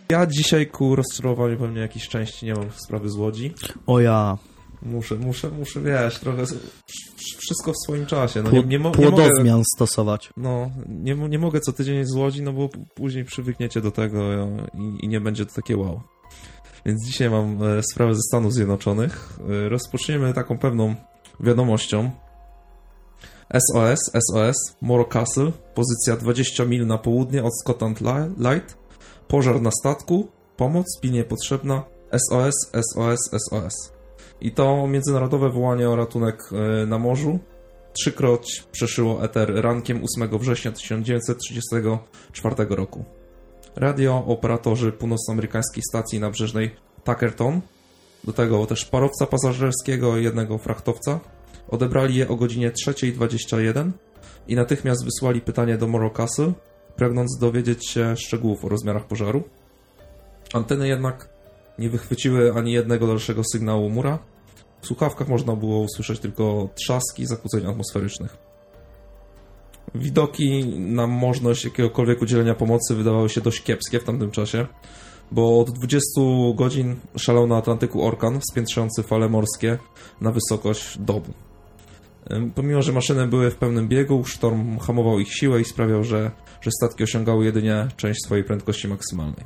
Ja dzisiaj ku rozczarowaniu pewnie jakiejś części nie mam sprawy z Łodzi. O ja. Muszę, wiesz, trochę wszystko w swoim czasie. No, nie mogę stosować. No, nie mogę co tydzień z Łodzi, no bo później przywykniecie do tego i nie będzie to takie wow. Więc dzisiaj mam sprawę ze Stanów Zjednoczonych. Rozpoczniemy taką pewną wiadomością. SOS, Morro Castle, pozycja 20 mil na południe od Scotland Light. Pożar na statku, pomoc pilnie potrzebna, SOS, SOS, SOS. I to międzynarodowe wołanie o ratunek na morzu trzykroć przeszyło eter rankiem 8 września 1934 roku. Radio operatorzy północnoamerykańskiej stacji nabrzeżnej Tuckerton, do tego też parowca pasażerskiego i jednego frachtowca, odebrali je o godzinie 3:21 i natychmiast wysłali pytanie do Morro Castle, pragnąc dowiedzieć się szczegółów o rozmiarach pożaru. Anteny jednak nie wychwyciły ani jednego dalszego sygnału mura. W słuchawkach można było usłyszeć tylko trzaski zakłóceń atmosferycznych. Widoki na możność jakiegokolwiek udzielenia pomocy wydawały się dość kiepskie w tamtym czasie, bo od 20 godzin szalał na Atlantyku orkan wspiętrzający fale morskie na wysokość dobu. Pomimo, że maszyny były w pełnym biegu, sztorm hamował ich siłę i sprawiał, że statki osiągały jedynie część swojej prędkości maksymalnej.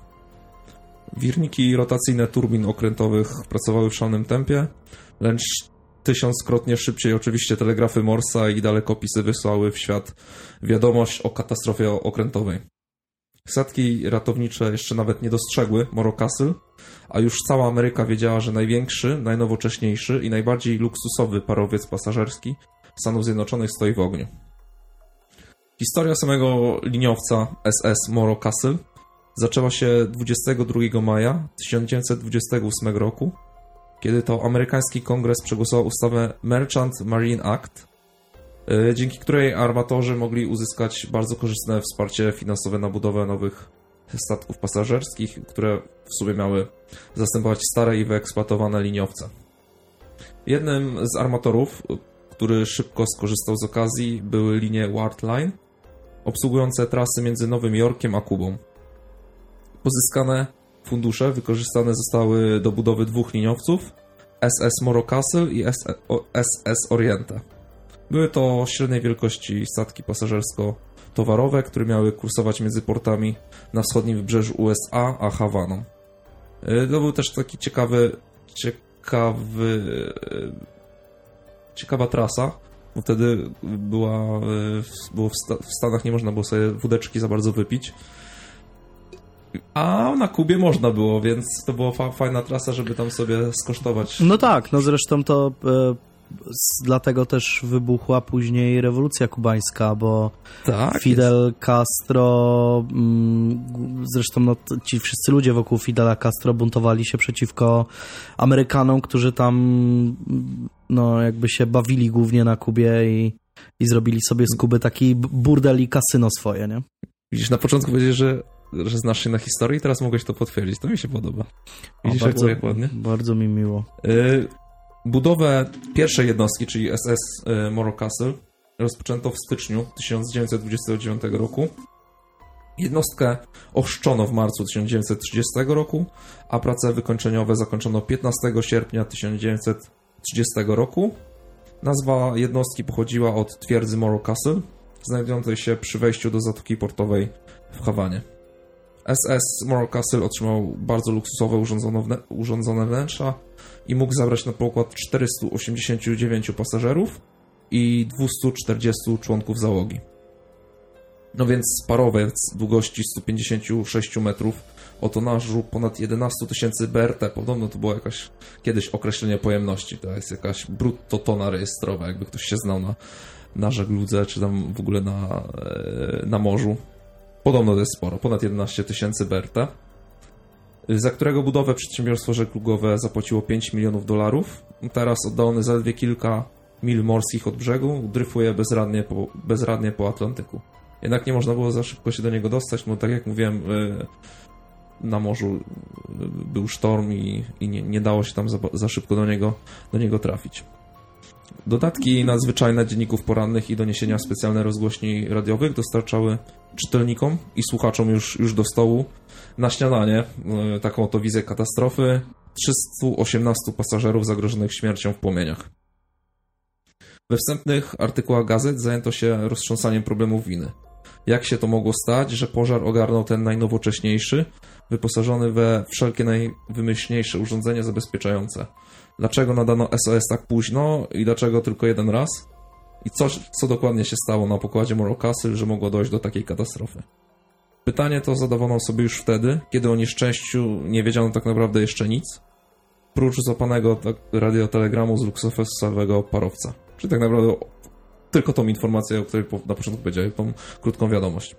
Wirniki rotacyjne turbin okrętowych pracowały w szalonym tempie, lecz 1000-krotnie szybciej oczywiście telegrafy Morsa i dalekopisy wysłały w świat wiadomość o katastrofie okrętowej. Statki ratownicze jeszcze nawet nie dostrzegły Morro Castle, a już cała Ameryka wiedziała, że największy, najnowocześniejszy i najbardziej luksusowy parowiec pasażerski Stanów Zjednoczonych stoi w ogniu. Historia samego liniowca SS Morro Castle zaczęła się 22 maja 1928 roku, kiedy to amerykański kongres przegłosował ustawę Merchant Marine Act, dzięki której armatorzy mogli uzyskać bardzo korzystne wsparcie finansowe na budowę nowych statków pasażerskich, które w sumie miały zastępować stare i wyeksploatowane liniowce. Jednym z armatorów, który szybko skorzystał z okazji, były linie Ward Line, obsługujące trasy między Nowym Jorkiem a Kubą. Pozyskane fundusze wykorzystane zostały do budowy dwóch liniowców, SS Morro Castle i SS Oriente. Były to średniej wielkości statki pasażersko-towarowe, które miały kursować między portami na wschodnim wybrzeżu USA a Hawaną. To był też taki ciekawa trasa, bo wtedy było w Stanach nie można było sobie wódeczki za bardzo wypić. A na Kubie można było, więc to była fajna trasa, żeby tam sobie skosztować. No tak, no zresztą to dlatego też wybuchła później rewolucja kubańska, bo tak, Fidel Castro, zresztą no, ci wszyscy ludzie wokół Fidela Castro buntowali się przeciwko Amerykanom, którzy tam no, jakby się bawili głównie na Kubie i zrobili sobie z Kuby taki burdel i kasyno swoje, nie? Widzisz, na początku powiedziałeś, że znasz się na historii, teraz mogłeś to potwierdzić. To mi się podoba. Widzisz, jak ładnie? Bardzo mi miło. Budowę pierwszej jednostki, czyli SS Morro Castle, rozpoczęto w styczniu 1929 roku. Jednostkę ochrzczono w marcu 1930 roku, a prace wykończeniowe zakończono 15 sierpnia 1930 roku. Nazwa jednostki pochodziła od twierdzy Morro Castle, znajdującej się przy wejściu do Zatoki Portowej w Hawanie. SS Morro Castle otrzymał bardzo luksusowe urządzone wnętrza i mógł zabrać na pokład 489 pasażerów i 240 członków załogi. No więc parowiec długości 156 metrów o tonażu ponad 11 000 BRT. Podobno to było jakaś kiedyś określenie pojemności. To jest jakaś bruttotona rejestrowa, jakby ktoś się znał na żegludze czy tam w ogóle na morzu. Podobno to jest sporo, ponad 11 000 BRT, za którego budowę przedsiębiorstwo żeglugowe zapłaciło $5 milionów. Teraz oddalony zaledwie kilka mil morskich od brzegu, dryfuje bezradnie po Atlantyku. Jednak nie można było za szybko się do niego dostać, bo tak jak mówiłem, na morzu był sztorm i nie dało się tam za szybko do niego trafić. Dodatki nadzwyczajne dzienników porannych i doniesienia specjalne rozgłośni radiowych dostarczały czytelnikom i słuchaczom już do stołu na śniadanie taką oto wizję katastrofy 318 pasażerów zagrożonych śmiercią w płomieniach. We wstępnych artykułach gazet zajęto się roztrząsaniem problemu winy. Jak się to mogło stać, że pożar ogarnął ten najnowocześniejszy, wyposażony we wszelkie najwymyślniejsze urządzenia zabezpieczające? Dlaczego nadano SOS tak późno i dlaczego tylko jeden raz? I co dokładnie się stało na pokładzie Morro Castle, że mogło dojść do takiej katastrofy? Pytanie to zadawano sobie już wtedy, kiedy o nieszczęściu nie wiedziano tak naprawdę jeszcze nic, prócz złapanego radiotelegramu z luksusowego parowca. Czyli tak naprawdę tylko tą informację, o której na początku powiedziałem, tą krótką wiadomość.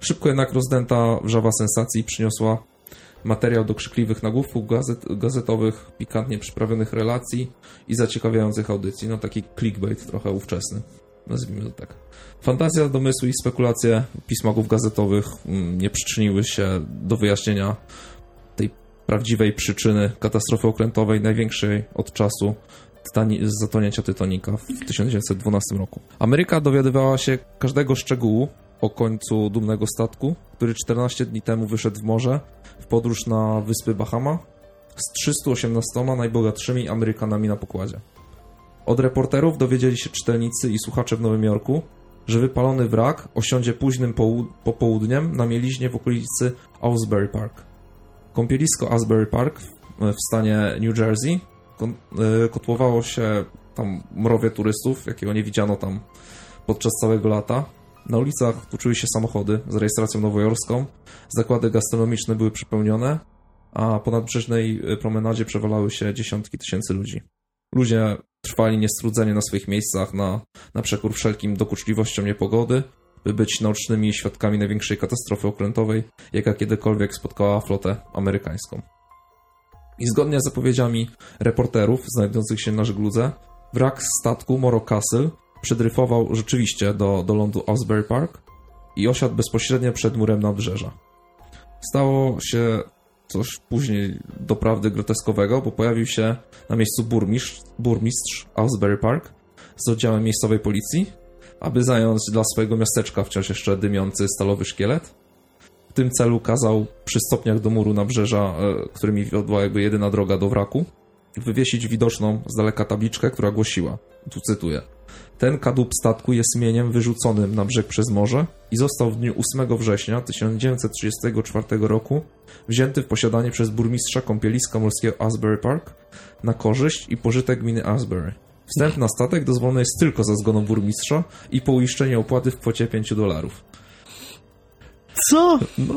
Szybko jednak rozdęta wrzawa sensacji przyniosła materiał do krzykliwych nagłówków gazetowych, pikantnie przyprawionych relacji i zaciekawiających audycji. No taki clickbait trochę ówczesny, nazwijmy to tak. Fantazja, domysły i spekulacje pismaków gazetowych nie przyczyniły się do wyjaśnienia tej prawdziwej przyczyny katastrofy okrętowej, największej od czasu zatonięcia Tytanika w 1912 roku. Ameryka dowiadywała się każdego szczegółu o końcu dumnego statku, który 14 dni temu wyszedł w morze w podróż na wyspy Bahama z 318 najbogatszymi Amerykanami na pokładzie. Od reporterów dowiedzieli się czytelnicy i słuchacze w Nowym Jorku, że wypalony wrak osiądzie późnym popołudniem na mieliźnie w okolicy Asbury Park. Kąpielisko Asbury Park w stanie New Jersey kotłowało się tam mrowie turystów, jakiego nie widziano tam podczas całego lata. Na ulicach tłuczyły się samochody z rejestracją nowojorską, zakłady gastronomiczne były przepełnione, a po nadbrzeżnej promenadzie przewalały się dziesiątki tysięcy ludzi. Ludzie trwali niestrudzenie na swoich miejscach na przekór wszelkim dokuczliwościom niepogody, by być naocznymi świadkami największej katastrofy okrętowej, jaka kiedykolwiek spotkała flotę amerykańską. I zgodnie z zapowiedziami reporterów znajdujących się na żegludze, wrak statku Morro Castle przedryfował rzeczywiście do lądu Asbury Park i osiadł bezpośrednio przed murem nadbrzeża. Stało się coś później doprawdy groteskowego, bo pojawił się na miejscu burmistrz Asbury Park z oddziałem miejscowej policji, aby zająć dla swojego miasteczka wciąż jeszcze dymiący stalowy szkielet. W tym celu kazał przy stopniach do muru nabrzeża, którymi wiodła jakby jedyna droga do wraku, wywiesić widoczną z daleka tabliczkę, która głosiła, tu cytuję: ten kadłub statku jest mieniem wyrzuconym na brzeg przez morze i został w dniu 8 września 1934 roku wzięty w posiadanie przez burmistrza kąpieliska morskiego Asbury Park na korzyść i pożytek gminy Asbury. Wstęp na statek dozwolony jest tylko za zgodą burmistrza i po uiszczeniu opłaty w kwocie $5. Co? No,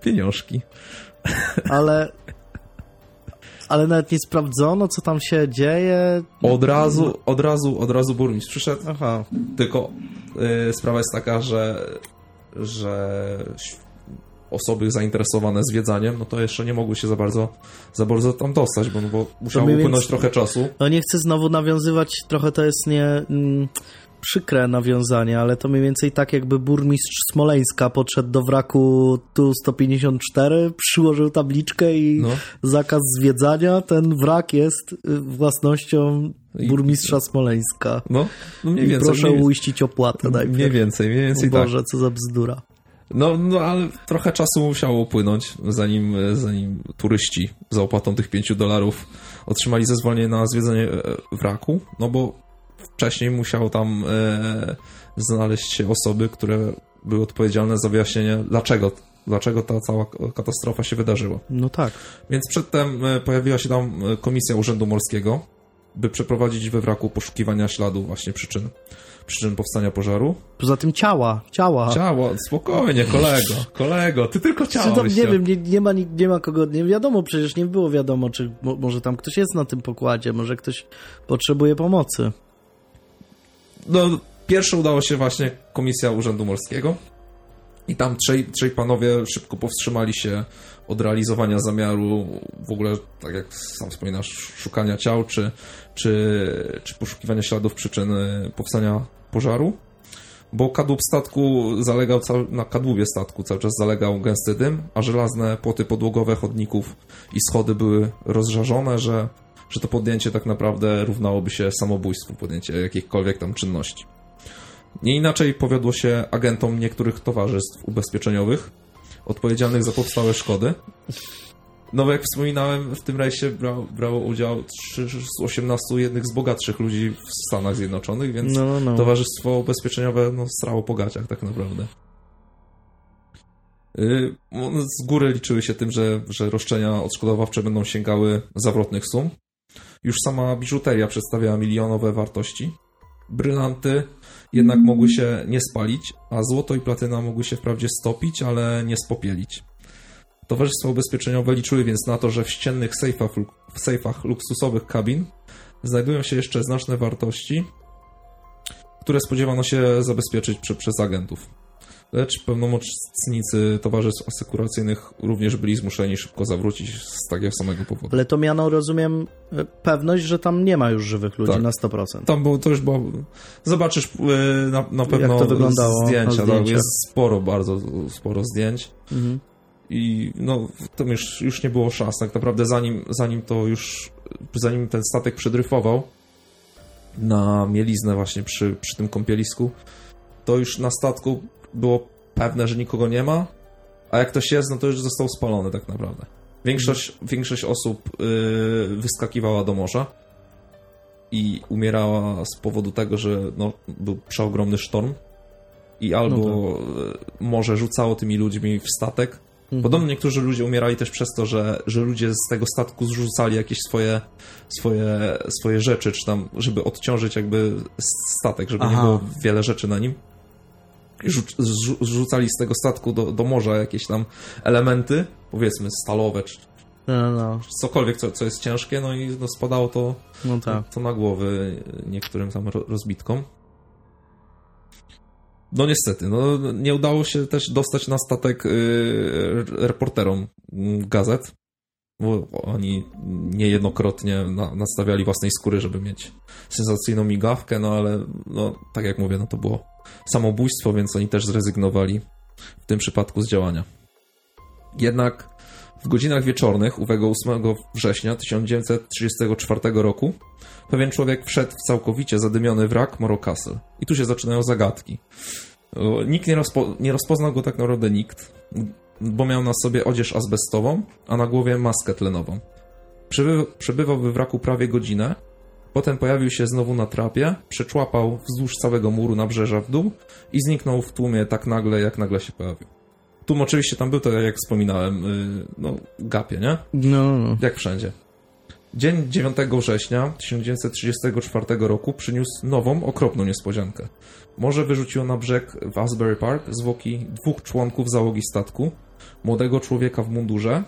pieniążki. Ale nawet nie sprawdzono, co tam się dzieje. Od razu burmistrz przyszedł. Aha, tylko sprawa jest taka, że osoby zainteresowane zwiedzaniem, no to jeszcze nie mogły się za bardzo tam dostać, bo musiało upłynąć trochę czasu. No nie chcę znowu nawiązywać, trochę to jest przykre nawiązanie, ale to mniej więcej tak, jakby burmistrz Smoleńska podszedł do wraku Tu-154, przyłożył tabliczkę i zakaz zwiedzania, ten wrak jest własnością burmistrza Smoleńska. No mniej więcej. Proszę uiścić opłatę najpierw. Mniej więcej Boże, tak. Co za bzdura. No, ale trochę czasu musiało upłynąć, zanim turyści za opłatą tych $5 otrzymali zezwolenie na zwiedzenie wraku, no bo wcześniej musiały tam znaleźć się osoby, które były odpowiedzialne za wyjaśnienie, dlaczego ta cała katastrofa się wydarzyła. No tak. Więc przedtem pojawiła się tam komisja Urzędu Morskiego, by przeprowadzić we wraku poszukiwania śladu właśnie przyczyn powstania pożaru. Poza tym ciała. Ciała, spokojnie, kolego, ty tylko ciała. Tam, nie wiem, nie ma kogo, nie wiadomo, przecież nie było wiadomo, czy może tam ktoś jest na tym pokładzie, może ktoś potrzebuje pomocy. No, pierwsze udało się właśnie Komisja Urzędu Morskiego i tam trzej panowie szybko powstrzymali się od realizowania zamiaru w ogóle, tak jak sam wspominasz, szukania ciał czy poszukiwania śladów przyczyn powstania pożaru, bo na kadłubie statku cały czas zalegał gęsty dym, a żelazne płoty podłogowe chodników i schody były rozżarzone, że to podjęcie tak naprawdę równałoby się samobójstwu, podjęcie jakichkolwiek tam czynności. Nie inaczej powiodło się agentom niektórych towarzystw ubezpieczeniowych odpowiedzialnych za powstałe szkody. No, jak wspominałem, w tym rejsie brało udział 3 z 18 jednych z bogatszych ludzi w Stanach Zjednoczonych, więc towarzystwo ubezpieczeniowe strało po gaciach tak naprawdę. Z góry liczyły się tym, że roszczenia odszkodowawcze będą sięgały zawrotnych sum. Już sama biżuteria przedstawiała milionowe wartości. Brylanty jednak mogły się nie spalić, a złoto i platyna mogły się wprawdzie stopić, ale nie spopielić. Towarzystwa ubezpieczeniowe liczyły więc na to, że w ściennych sejfach luksusowych kabin znajdują się jeszcze znaczne wartości, które spodziewano się zabezpieczyć przez agentów. Lecz pełnomocnicy towarzystw asekuracyjnych również byli zmuszeni szybko zawrócić z takiego samego powodu. Ale to miano, rozumiem, pewność, że tam nie ma już żywych ludzi, tak. Na 100%. Tam to już było... Zobaczysz na pewno jak to wyglądało, zdjęcia. Tak, jest bardzo sporo zdjęć. Mhm. I tam już nie było szans. Tak naprawdę zanim ten statek przedryfował na mieliznę właśnie przy tym kąpielisku, to już na statku było pewne, że nikogo nie ma, a jak ktoś jest, to już został spalony tak naprawdę. Większość osób wyskakiwała do morza i umierała z powodu tego, że był przeogromny sztorm i albo morze rzucało tymi ludźmi w statek. Mhm. Podobno niektórzy ludzie umierali też przez to, że ludzie z tego statku zrzucali jakieś swoje rzeczy, czy tam, żeby odciążyć jakby statek, żeby nie było wiele rzeczy na nim. Zrzucali z tego statku do morza jakieś tam elementy, powiedzmy stalowe, czy cokolwiek, co jest ciężkie, i spadało to, to na głowy niektórym tam rozbitkom. No niestety, nie udało się też dostać na statek reporterom gazet, bo oni niejednokrotnie nadstawiali własnej skóry, żeby mieć sensacyjną migawkę, ale tak jak mówię, to było samobójstwo, więc oni też zrezygnowali w tym przypadku z działania. Jednak w godzinach wieczornych owego 8 września 1934 roku pewien człowiek wszedł w całkowicie zadymiony wrak Morro Castle. I tu się zaczynają zagadki. Nikt nie rozpoznał go tak naprawdę nikt, bo miał na sobie odzież azbestową, a na głowie maskę tlenową. Przebywał we wraku prawie godzinę, potem pojawił się znowu na trapie, przeczłapał wzdłuż całego muru nabrzeża w dół i zniknął w tłumie tak nagle, jak nagle się pojawił. Tłum oczywiście tam był, tak jak wspominałem, gapie, nie? No. Jak wszędzie. Dzień 9 września 1934 roku przyniósł nową, okropną niespodziankę. Morze wyrzuciło na brzeg w Asbury Park zwłoki 2 członków załogi statku, młodego człowieka w mundurze,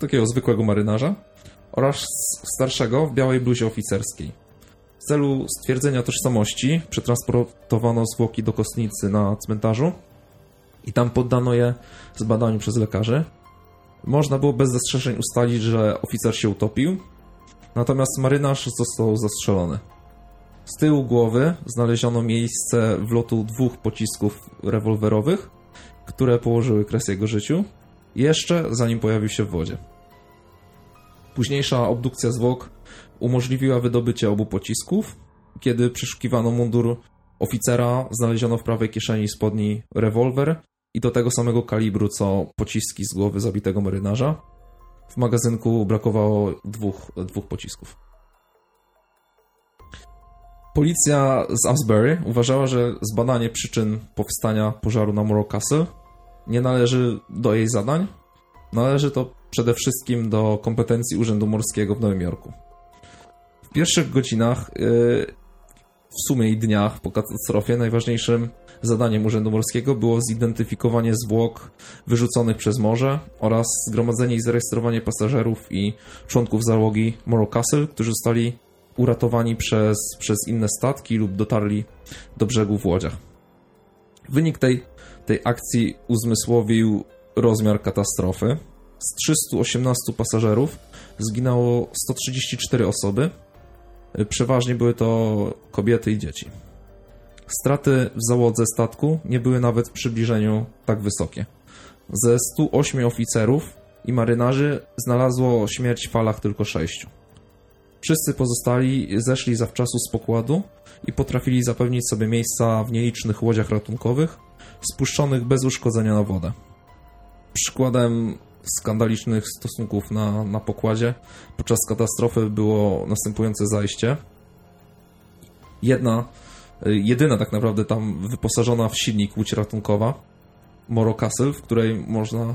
takiego zwykłego marynarza, oraz starszego w białej bluzie oficerskiej. W celu stwierdzenia tożsamości przetransportowano zwłoki do kostnicy na cmentarzu i tam poddano je zbadaniu przez lekarzy. Można było bez zastrzeżeń ustalić, że oficer się utopił, natomiast marynarz został zastrzelony. Z tyłu głowy znaleziono miejsce wlotu 2 pocisków rewolwerowych, które położyły kres jego życiu, jeszcze zanim pojawił się w wodzie. Późniejsza obdukcja zwłok umożliwiła wydobycie obu pocisków. Kiedy przeszukiwano mundur oficera, znaleziono w prawej kieszeni spodni rewolwer i do tego samego kalibru, co pociski z głowy zabitego marynarza. W magazynku brakowało dwóch pocisków. Policja z Asbury uważała, że zbadanie przyczyn powstania pożaru na Morro Castle nie należy do jej zadań. Należy to przede wszystkim do kompetencji Urzędu Morskiego w Nowym Jorku. W pierwszych godzinach, w sumie i dniach po katastrofie, najważniejszym zadaniem Urzędu Morskiego było zidentyfikowanie zwłok wyrzuconych przez morze oraz zgromadzenie i zarejestrowanie pasażerów i członków załogi Morro Castle, którzy zostali uratowani przez inne statki lub dotarli do brzegu w łodziach. Wynik tej akcji uzmysłowił rozmiar katastrofy. Z 318 pasażerów zginęło 134 osoby. Przeważnie były to kobiety i dzieci. Straty w załodze statku nie były nawet w przybliżeniu tak wysokie. Ze 108 oficerów i marynarzy znalazło śmierć w falach tylko 6. Wszyscy pozostali zeszli zawczasu z pokładu i potrafili zapewnić sobie miejsca w nielicznych łodziach ratunkowych, spuszczonych bez uszkodzenia na wodę. Przykładem skandalicznych stosunków na pokładzie podczas katastrofy było następujące zajście. Jedyna tak naprawdę tam wyposażona w silnik łódź ratunkowa, Morro Castle, w której można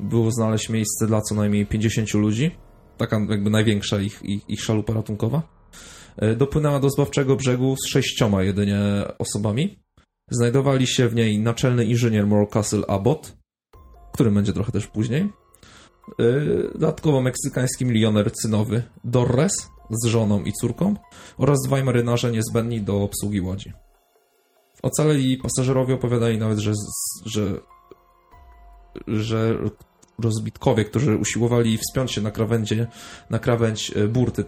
było znaleźć miejsce dla co najmniej 50 ludzi, taka jakby największa ich szalupa ratunkowa, dopłynęła do zbawczego brzegu z 6 jedynie osobami. Znajdowali się w niej naczelny inżynier Morro Castle Abbott, którym będzie trochę też później, dodatkowo meksykański milioner cynowy Dorres z żoną i córką oraz 2 marynarze niezbędni do obsługi łodzi. Ocaleni pasażerowie opowiadali nawet, że rozbitkowie, którzy usiłowali wspiąć się na krawędź burty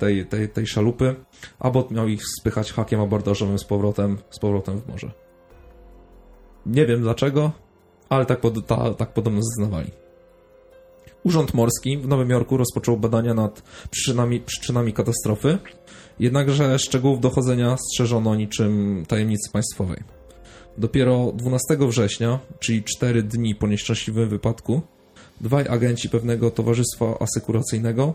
tej szalupy, Abbott miał ich spychać hakiem abordażowym z powrotem w morze. Nie wiem dlaczego, ale tak podobno zeznawali. Urząd Morski w Nowym Jorku rozpoczął badania nad przyczynami katastrofy, jednakże szczegółów dochodzenia strzeżono niczym tajemnicy państwowej. Dopiero 12 września, czyli 4 dni po nieszczęśliwym wypadku, 2 agenci pewnego towarzystwa asekuracyjnego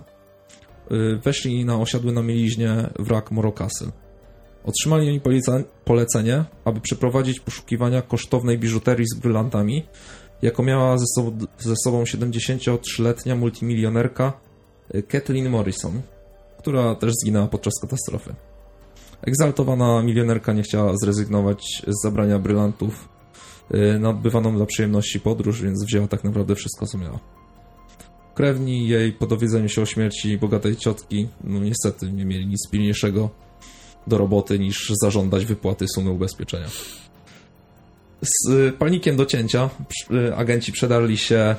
weszli na osiadły na mieliźnie wrak Morro Castle. Otrzymali oni polecenie, aby przeprowadzić poszukiwania kosztownej biżuterii z brylantami, jaką miała ze sobą 73-letnia multimilionerka Caitlin Morrison, która też zginęła podczas katastrofy. Egzaltowana milionerka nie chciała zrezygnować z zabrania brylantów na odbywaną dla przyjemności podróż, więc wzięła tak naprawdę wszystko, co miała. Krewni jej po dowiedzeniu się o śmierci bogatej ciotki, no niestety nie mieli nic pilniejszego do roboty niż zażądać wypłaty sumy ubezpieczenia. Z palnikiem do cięcia agenci przedarli się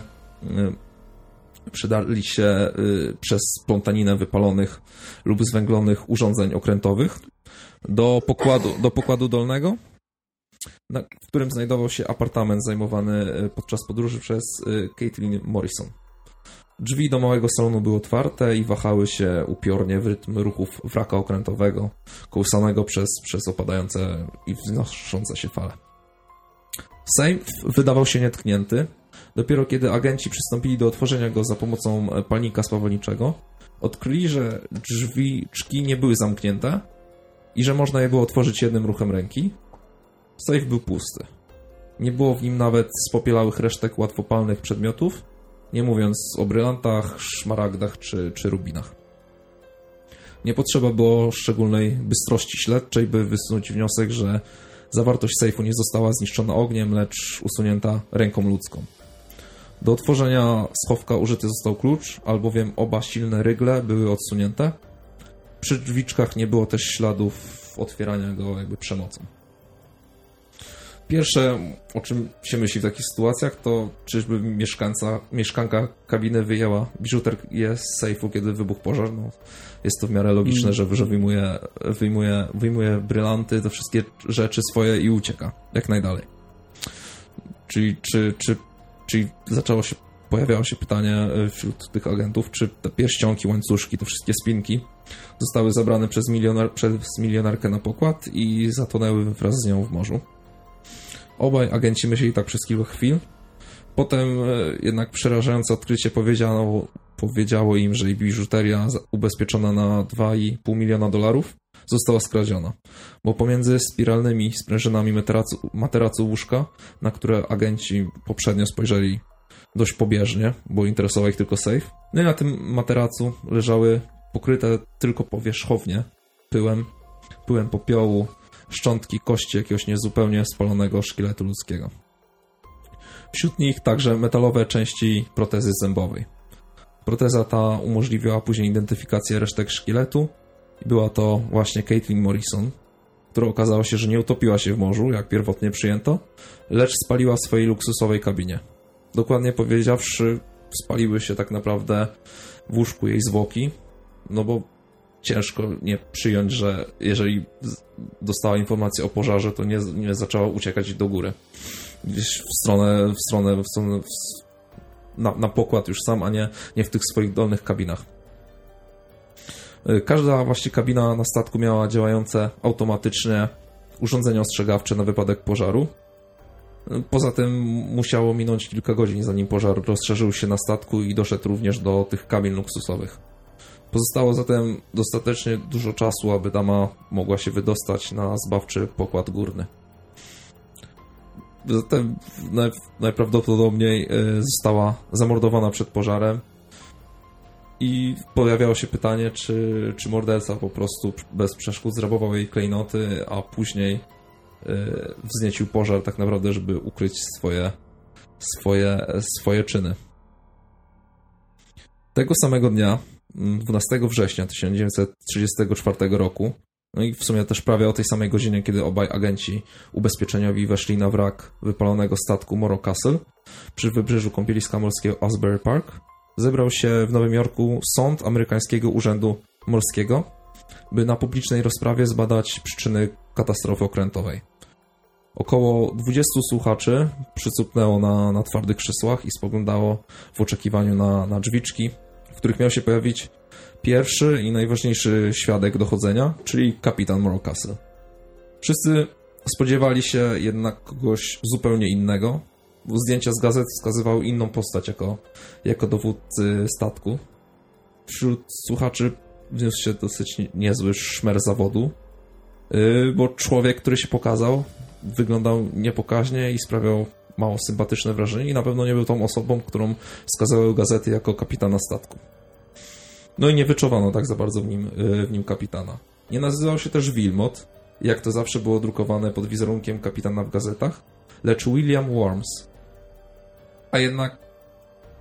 przez plątaninę wypalonych lub zwęglonych urządzeń okrętowych do pokładu dolnego, w którym znajdował się apartament zajmowany podczas podróży przez Caitlin Morrison. Drzwi do małego salonu były otwarte i wahały się upiornie w rytm ruchów wraka okrętowego, kołysanego przez opadające i wznoszące się fale. Sejf wydawał się nietknięty. Dopiero kiedy agenci przystąpili do otworzenia go za pomocą palnika spawolniczego, odkryli, że drzwiczki nie były zamknięte i że można je było otworzyć jednym ruchem ręki. Sejf był pusty. Nie było w nim nawet spopielałych resztek łatwopalnych przedmiotów, nie mówiąc o brylantach, szmaragdach czy rubinach. Nie potrzeba było szczególnej bystrości śledczej, by wysunąć wniosek, że zawartość sejfu nie została zniszczona ogniem, lecz usunięta ręką ludzką. Do otworzenia schowka użyty został klucz, albowiem oba silne rygle były odsunięte. Przy drzwiczkach nie było też śladów otwierania go jakby przemocą. Pierwsze, o czym się myśli w takich sytuacjach, to czyżby mieszkanka kabiny wyjęła biżuterię z sejfu, kiedy wybuchł pożar. No, jest to w miarę logiczne, że wyjmuje brylanty, te wszystkie rzeczy swoje i ucieka jak najdalej. Czyli pojawiało się pytanie wśród tych agentów, czy te pierścionki, łańcuszki, te wszystkie spinki zostały zabrane przez milionerkę na pokład i zatonęły wraz z nią w morzu. Obaj agenci myśleli tak przez kilka chwil. Potem jednak przerażające odkrycie powiedziało im, że ich biżuteria ubezpieczona na $2,5 miliona została skradziona, bo pomiędzy spiralnymi sprężynami materacu łóżka, na które agenci poprzednio spojrzeli dość pobieżnie, bo interesował ich tylko sejf, no i na tym materacu leżały pokryte tylko powierzchownie pyłem popiołu, szczątki kości jakiegoś niezupełnie spalonego szkieletu ludzkiego. Wśród nich także metalowe części protezy zębowej. Proteza ta umożliwiła później identyfikację resztek szkieletu i była to właśnie Caitlin Morrison, która okazało się, że nie utopiła się w morzu, jak pierwotnie przyjęto, lecz spaliła w swojej luksusowej kabinie. Dokładnie powiedziawszy, spaliły się tak naprawdę w łóżku jej zwłoki, no bo ciężko nie przyjąć, że jeżeli dostała informację o pożarze, to nie zaczęła uciekać do góry. Gdzieś na pokład już sam, a nie w tych swoich dolnych kabinach. Każda właśnie kabina na statku miała działające automatycznie urządzenia ostrzegawcze na wypadek pożaru. Poza tym musiało minąć kilka godzin, zanim pożar rozszerzył się na statku i doszedł również do tych kabin luksusowych. Pozostało zatem dostatecznie dużo czasu, aby dama mogła się wydostać na zbawczy pokład górny. Zatem najprawdopodobniej została zamordowana przed pożarem i pojawiało się pytanie, czy morderca po prostu bez przeszkód zrabował jej klejnoty, a później wzniecił pożar tak naprawdę, żeby ukryć swoje czyny. Tego samego dnia, 12 września 1934 roku, no i w sumie też prawie o tej samej godzinie, kiedy obaj agenci ubezpieczeniowi weszli na wrak wypalonego statku Morro Castle przy wybrzeżu kąpieliska morskiego Asbury Park, zebrał się w Nowym Jorku sąd amerykańskiego urzędu morskiego, by na publicznej rozprawie zbadać przyczyny katastrofy okrętowej. Około 20 słuchaczy przycupnęło na twardych krzesłach i spoglądało w oczekiwaniu na drzwiczki, w których miał się pojawić pierwszy i najważniejszy świadek dochodzenia, czyli kapitan Morro Castle. Wszyscy spodziewali się jednak kogoś zupełnie innego. Zdjęcia z gazet wskazywały inną postać jako dowódcy statku. Wśród słuchaczy wniósł się dosyć niezły szmer zawodu, bo człowiek, który się pokazał, wyglądał niepokaźnie i sprawiał mało sympatyczne wrażenie i na pewno nie był tą osobą, którą wskazały gazety jako kapitana statku. No i nie wyczuwano tak za bardzo w nim kapitana. Nie nazywał się też Wilmot, jak to zawsze było drukowane pod wizerunkiem kapitana w gazetach, lecz William Worms. A jednak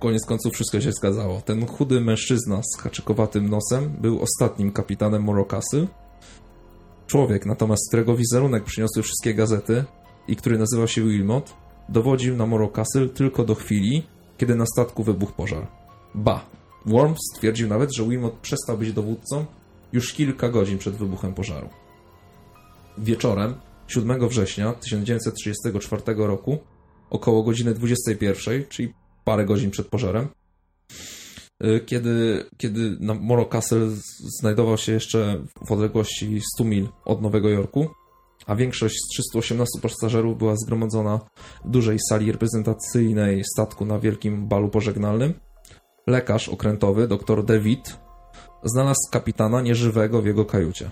koniec końców wszystko się zgadzało. Ten chudy mężczyzna z haczykowatym nosem był ostatnim kapitanem Morro Castle. Człowiek, natomiast którego wizerunek przyniosły wszystkie gazety i który nazywał się Wilmot, dowodził na Morro Castle tylko do chwili, kiedy na statku wybuchł pożar. Ba! Worms twierdził nawet, że Wilmot przestał być dowódcą już kilka godzin przed wybuchem pożaru. Wieczorem 7 września 1934 roku, około godziny 21, czyli parę godzin przed pożarem, kiedy Morro Castle znajdował się jeszcze w odległości 100 mil od Nowego Jorku, a większość z 318 pasażerów była zgromadzona w dużej sali reprezentacyjnej statku na wielkim balu pożegnalnym, lekarz okrętowy, dr David, znalazł kapitana nieżywego w jego kajucie.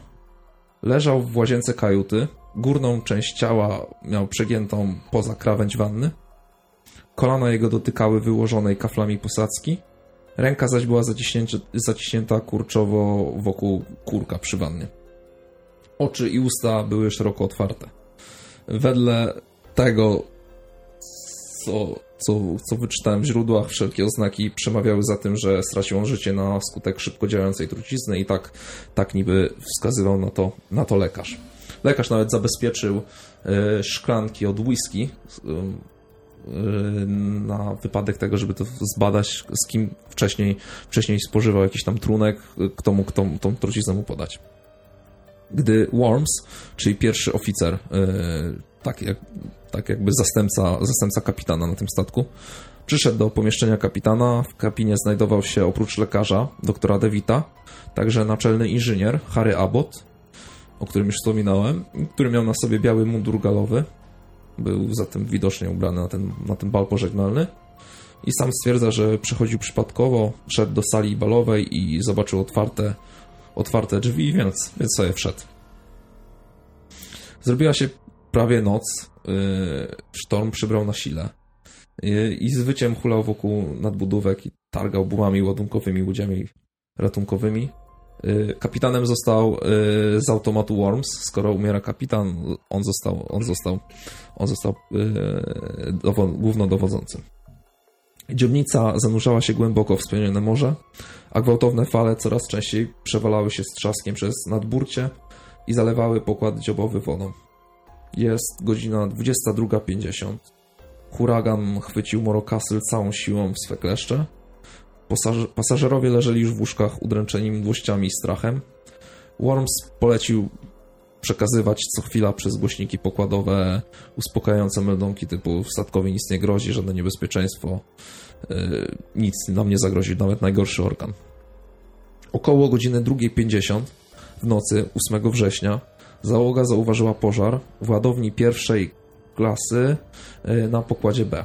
Leżał w łazience kajuty, górną część ciała miał przegiętą poza krawędź wanny, kolana jego dotykały wyłożonej kaflami posadzki, ręka zaś była zaciśnięta kurczowo wokół kurka przy wannie. Oczy i usta były szeroko otwarte. Wedle tego, co wyczytałem w źródłach, wszelkie oznaki przemawiały za tym, że stracił on życie na skutek szybko działającej trucizny i tak niby wskazywał na to lekarz. Lekarz nawet zabezpieczył szklanki od whisky na wypadek tego, żeby to zbadać, z kim wcześniej spożywał jakiś tam trunek, kto mógł tą truciznę mu podać. Gdy Worms, czyli pierwszy oficer, tak jakby zastępca kapitana na tym statku, przyszedł do pomieszczenia kapitana, w kabinie znajdował się oprócz lekarza, doktora DeWitta, także naczelny inżynier Harry Abbott, o którym już wspominałem, który miał na sobie biały mundur galowy. Był zatem widocznie ubrany na ten bal pożegnalny i sam stwierdza, że przychodził przypadkowo, wszedł do sali balowej i zobaczył otwarte drzwi, więc sobie wszedł. Zrobiła się prawie noc, sztorm przybrał na sile i z wyciem hulał wokół nadbudówek i targał bułami ładunkowymi, łodziami ratunkowymi. Kapitanem został z automatu Worms. Skoro umiera kapitan, on został głównodowodzącym. Dziobnica zanurzała się głęboko w spienione morze, a gwałtowne fale coraz częściej przewalały się z trzaskiem przez nadburcie i zalewały pokład dziobowy wodą. Jest godzina 22:50. Huragan chwycił Morro Castle całą siłą w swe kleszcze. Pasażerowie leżeli już w łóżkach udręczeni mdłościami i strachem. Worms polecił przekazywać co chwila przez głośniki pokładowe uspokajające meldunki typu statkowi nic nie grozi, żadne niebezpieczeństwo, nic nam nie zagrozi, nawet najgorszy orkan. Około godziny 2:50 w nocy 8 września załoga zauważyła pożar w ładowni pierwszej klasy na pokładzie B.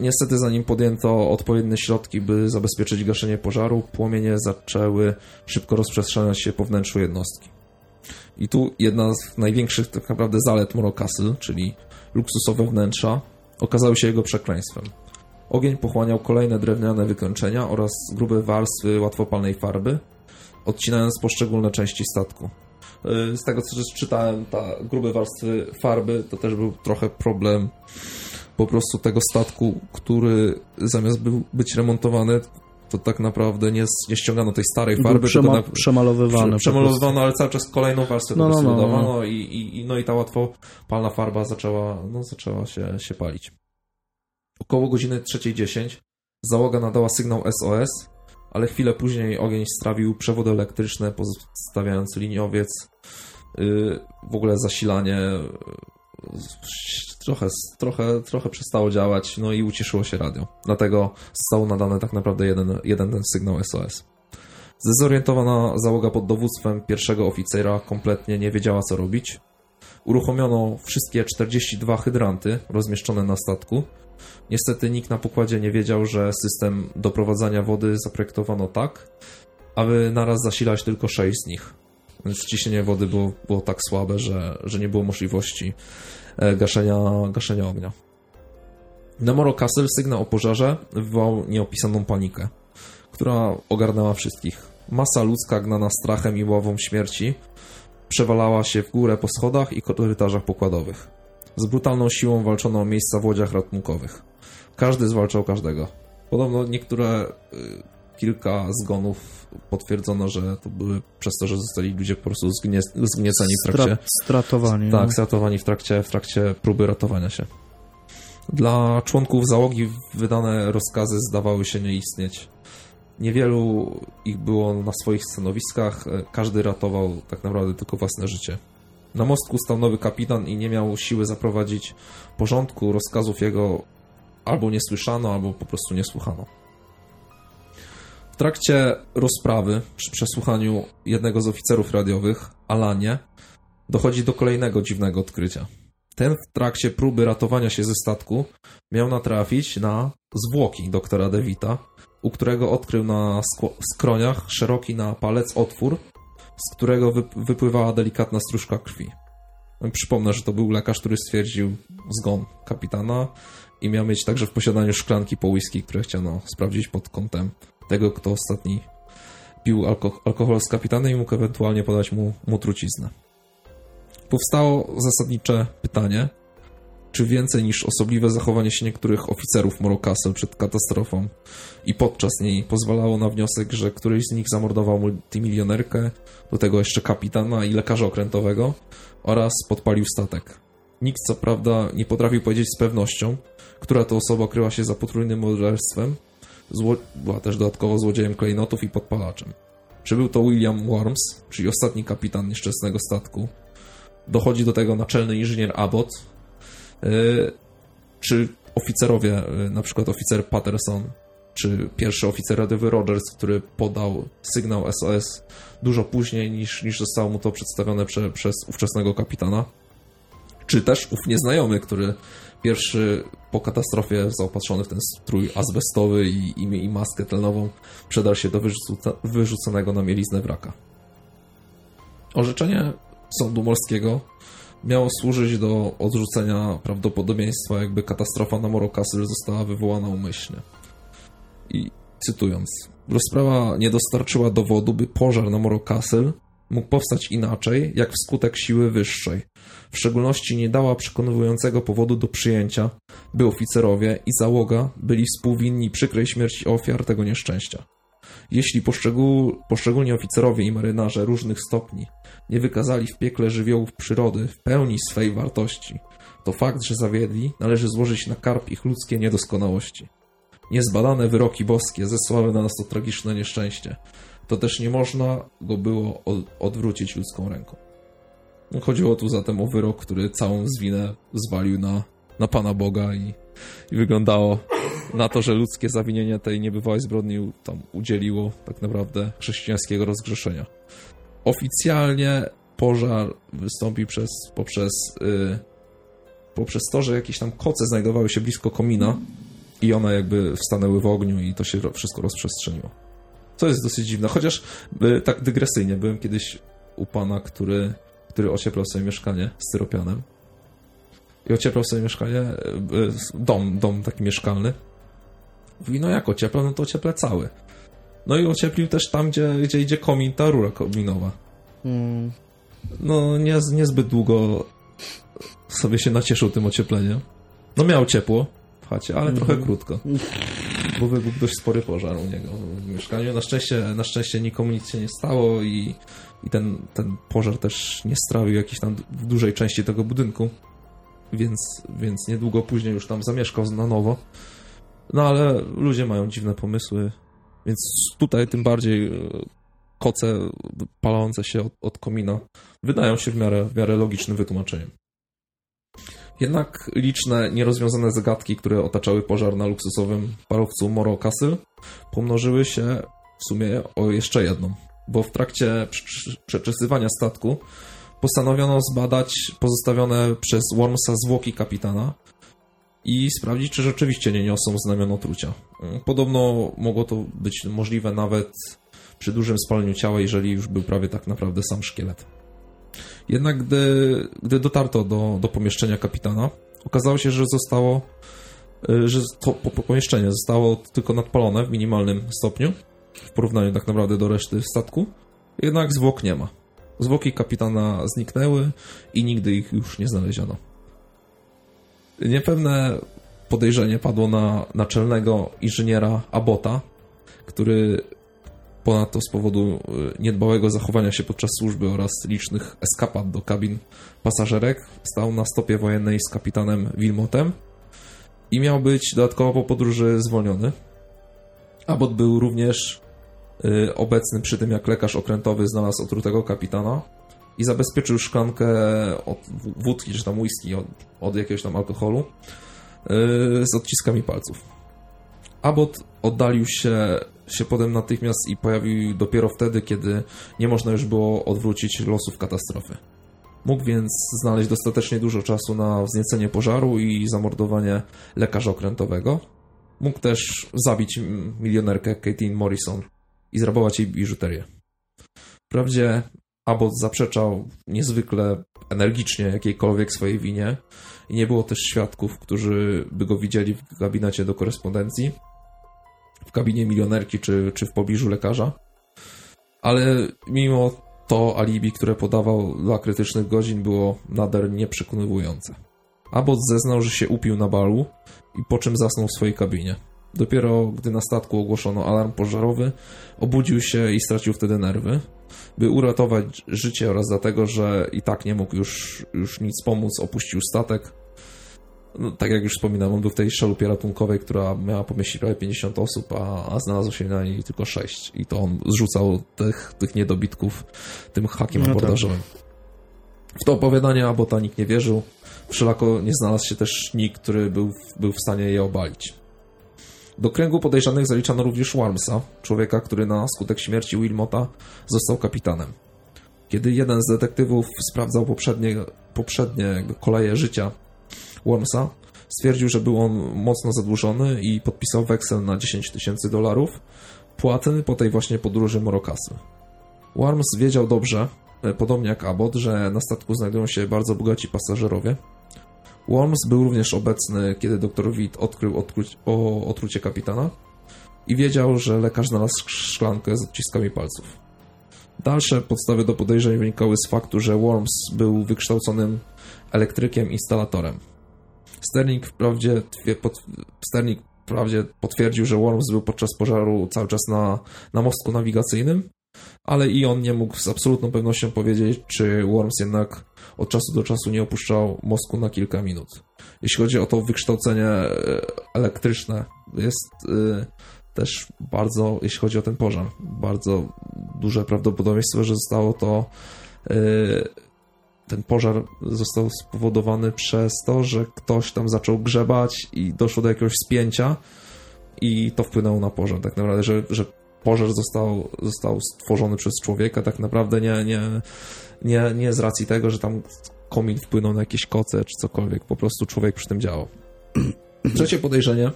Niestety zanim podjęto odpowiednie środki, by zabezpieczyć gaszenie pożaru, płomienie zaczęły szybko rozprzestrzeniać się po wnętrzu jednostki. I tu jedna z największych tak naprawdę zalet Morro Castle, czyli luksusowe wnętrza, okazały się jego przekleństwem. Ogień pochłaniał kolejne drewniane wykończenia oraz grube warstwy łatwopalnej farby, odcinając poszczególne części statku. Z tego co czytałem, ta grube warstwy farby to też był trochę problem po prostu tego statku, który zamiast być remontowany, to tak naprawdę nie ściągano tej starej farby, tylko przemalowywano, ale cały czas kolejną warstwę dodawano. I ta łatwopalna farba zaczęła się palić. Około godziny 3:10 załoga nadała sygnał SOS, ale chwilę później ogień strawił przewody elektryczne, pozostawiając liniowiec, w ogóle zasilanie trochę przestało działać, no i uciszyło się radio. Dlatego został nadany tak naprawdę jeden ten sygnał SOS. Zdezorientowana załoga pod dowództwem pierwszego oficera kompletnie nie wiedziała, co robić. Uruchomiono wszystkie 42 hydranty rozmieszczone na statku. Niestety nikt na pokładzie nie wiedział, że system doprowadzania wody zaprojektowano tak, aby naraz zasilać tylko 6 z nich. Ciśnienie wody było tak słabe, że nie było możliwości gaszenia ognia. Na Morro Castle sygnał o pożarze wywołał nieopisaną panikę, która ogarnęła wszystkich. Masa ludzka gnana strachem i ławą śmierci przewalała się w górę po schodach i korytarzach pokładowych. Z brutalną siłą walczono o miejsca w łodziach ratunkowych. Każdy zwalczał każdego. Podobno niektóre... Kilka zgonów potwierdzono, że to były przez to, że zostali ludzie po prostu zgnieceni w trakcie... Stratowani. Tak, stratowani w trakcie próby ratowania się. Dla członków załogi wydane rozkazy zdawały się nie istnieć. Niewielu ich było na swoich stanowiskach, każdy ratował tak naprawdę tylko własne życie. Na mostku stał nowy kapitan i nie miał siły zaprowadzić porządku, rozkazów jego albo nie słyszano, albo po prostu nie słuchano. W trakcie rozprawy, przy przesłuchaniu jednego z oficerów radiowych, Alanie, dochodzi do kolejnego dziwnego odkrycia. Ten w trakcie próby ratowania się ze statku miał natrafić na zwłoki doktora DeWitta, u którego odkrył na skroniach szeroki na palec otwór, z którego wypływała delikatna stróżka krwi. Przypomnę, że to był lekarz, który stwierdził zgon kapitana i miał mieć także w posiadaniu szklanki po whisky, które chciano sprawdzić pod kątem tego, kto ostatni pił alkohol z kapitanem i mógł ewentualnie podać mu truciznę. Powstało zasadnicze pytanie, czy więcej niż osobliwe zachowanie się niektórych oficerów Morro Castle przed katastrofą i podczas niej pozwalało na wniosek, że któryś z nich zamordował multimilionerkę, do tego jeszcze kapitana i lekarza okrętowego oraz podpalił statek. Nikt co prawda nie potrafił powiedzieć z pewnością, która to osoba kryła się za potrójnym morderstwem, była też dodatkowo złodziejem klejnotów i podpalaczem. Czy był to William Worms, czyli ostatni kapitan nieszczęsnego statku? Dochodzi do tego naczelny inżynier Abbott, czy oficerowie, na przykład oficer Patterson, czy pierwszy oficer radiowy Rogers, który podał sygnał SOS dużo później niż zostało mu to przedstawione przez ówczesnego kapitana, czy też ów nieznajomy, który pierwszy po katastrofie zaopatrzony w ten strój azbestowy i maskę tlenową przedarł się do wyrzuconego na mieliznę wraka. Orzeczenie Sądu Morskiego miało służyć do odrzucenia prawdopodobieństwa, jakby katastrofa na Morro Castle została wywołana umyślnie. I cytując, rozprawa nie dostarczyła dowodu, by pożar na Morro Castle mógł powstać inaczej, jak wskutek siły wyższej. W szczególności nie dała przekonującego powodu do przyjęcia, by oficerowie i załoga byli współwinni przykrej śmierci ofiar tego nieszczęścia. Jeśli poszczególni oficerowie i marynarze różnych stopni nie wykazali w piekle żywiołów przyrody w pełni swej wartości, to fakt, że zawiedli, należy złożyć na karb ich ludzkie niedoskonałości. Niezbadane wyroki boskie zesłały na nas to tragiczne nieszczęście. To też nie można go było odwrócić ludzką ręką. Chodziło tu zatem o wyrok, który całą zwinę zwalił na Pana Boga i wyglądało na to, że ludzkie zawinienie tej niebywałej zbrodni tam udzieliło tak naprawdę chrześcijańskiego rozgrzeszenia. Oficjalnie pożar wystąpił poprzez to, że jakieś tam koce znajdowały się blisko komina i one jakby wstanęły w ogniu i to się wszystko rozprzestrzeniło. To jest dosyć dziwne, chociaż tak dygresyjnie. Byłem kiedyś u pana, który ocieplał sobie mieszkanie styropianem. I ocieplał sobie mieszkanie, dom taki mieszkalny. Mówi, no jak ocieplał, no to ocieplę cały. No i ocieplił też tam, gdzie idzie komin, ta rura kominowa. No niezbyt długo sobie się nacieszył tym ociepleniem. No miał ciepło w chacie, ale trochę krótko. Bo był dość spory pożar u niego w mieszkaniu. Na szczęście nikomu nic się nie stało i ten pożar też nie strawił jakiejś tam w dużej części tego budynku. Więc niedługo później już tam zamieszkał na nowo. No ale ludzie mają dziwne pomysły, więc tutaj tym bardziej koce palące się od komina wydają się w miarę logicznym wytłumaczeniem. Jednak liczne nierozwiązane zagadki, które otaczały pożar na luksusowym parowcu Morro Castle, pomnożyły się w sumie o jeszcze jedną, bo w trakcie przeczesywania statku postanowiono zbadać pozostawione przez Wormsa zwłoki kapitana i sprawdzić, czy rzeczywiście nie niosą znamion otrucia. Podobno mogło to być możliwe nawet przy dużym spaleniu ciała, jeżeli już był prawie tak naprawdę sam szkielet. Jednak gdy dotarto do pomieszczenia kapitana, okazało się, że to pomieszczenie zostało tylko nadpalone w minimalnym stopniu, w porównaniu tak naprawdę do reszty statku, jednak zwłok nie ma. Zwłoki kapitana zniknęły i nigdy ich już nie znaleziono. Niepewne podejrzenie padło na naczelnego inżyniera Abbotta, który ponadto z powodu niedbałego zachowania się podczas służby oraz licznych eskapad do kabin pasażerek stał na stopie wojennej z kapitanem Wilmotem i miał być dodatkowo po podróży zwolniony. Abbott był również obecny przy tym, jak lekarz okrętowy znalazł otrutego kapitana i zabezpieczył szklankę od wódki czy tam whisky od jakiegoś tam alkoholu z odciskami palców. Abbott oddalił się potem natychmiast i pojawił dopiero wtedy, kiedy nie można już było odwrócić losów katastrofy. Mógł więc znaleźć dostatecznie dużo czasu na wzniecenie pożaru i zamordowanie lekarza okrętowego. Mógł też zabić milionerkę Caitlin Morrison i zrabować jej biżuterię. Wprawdzie Abbott zaprzeczał niezwykle energicznie jakiejkolwiek swojej winie i nie było też świadków, którzy by go widzieli w gabinecie do korespondencji, w kabinie milionerki czy w pobliżu lekarza, ale mimo to alibi, które podawał dla krytycznych godzin, było nader nieprzekonywujące. Abbott zeznał, że się upił na balu i po czym zasnął w swojej kabinie. Dopiero gdy na statku ogłoszono alarm pożarowy, obudził się i stracił wtedy nerwy. By uratować życie oraz dlatego, że i tak nie mógł już nic pomóc, opuścił statek. No, tak jak już wspominałem, on był w tej szalupie ratunkowej, która miała pomieścić prawie 50 osób, a znalazło się na niej tylko 6. I to on zrzucał tych niedobitków tym hakiem abordażowym. Tak. W to opowiadanie Abbotta nikt nie wierzył. Wszelako nie znalazł się też nikt, który był w stanie je obalić. Do kręgu podejrzanych zaliczano również Wormsa, człowieka, który na skutek śmierci Wilmota został kapitanem. Kiedy jeden z detektywów sprawdzał poprzednie koleje życia Wormsa, stwierdził, że był on mocno zadłużony i podpisał weksel na $10,000 płatny po tej właśnie podróży Morokasy. Worms wiedział dobrze, podobnie jak Abbott, że na statku znajdują się bardzo bogaci pasażerowie. Worms był również obecny, kiedy doktor Witt odkrył otrucie kapitana i wiedział, że lekarz znalazł szklankę z odciskami palców. Dalsze podstawy do podejrzeń wynikały z faktu, że Worms był wykształconym elektrykiem-instalatorem. Sternik wprawdzie potwierdził, że Worms był podczas pożaru cały czas na mostku nawigacyjnym, ale i on nie mógł z absolutną pewnością powiedzieć, czy Worms jednak od czasu do czasu nie opuszczał mostku na kilka minut. Jeśli chodzi o to wykształcenie elektryczne, jest też bardzo, jeśli chodzi o ten pożar, bardzo duże prawdopodobieństwo, że ten pożar został spowodowany przez to, że ktoś tam zaczął grzebać i doszło do jakiegoś spięcia i to wpłynęło na pożar. Tak naprawdę, że pożar został stworzony przez człowieka, tak naprawdę nie z racji tego, że tam komin wpłynął na jakieś koce czy cokolwiek, po prostu człowiek przy tym działał. Trzecie podejrzenie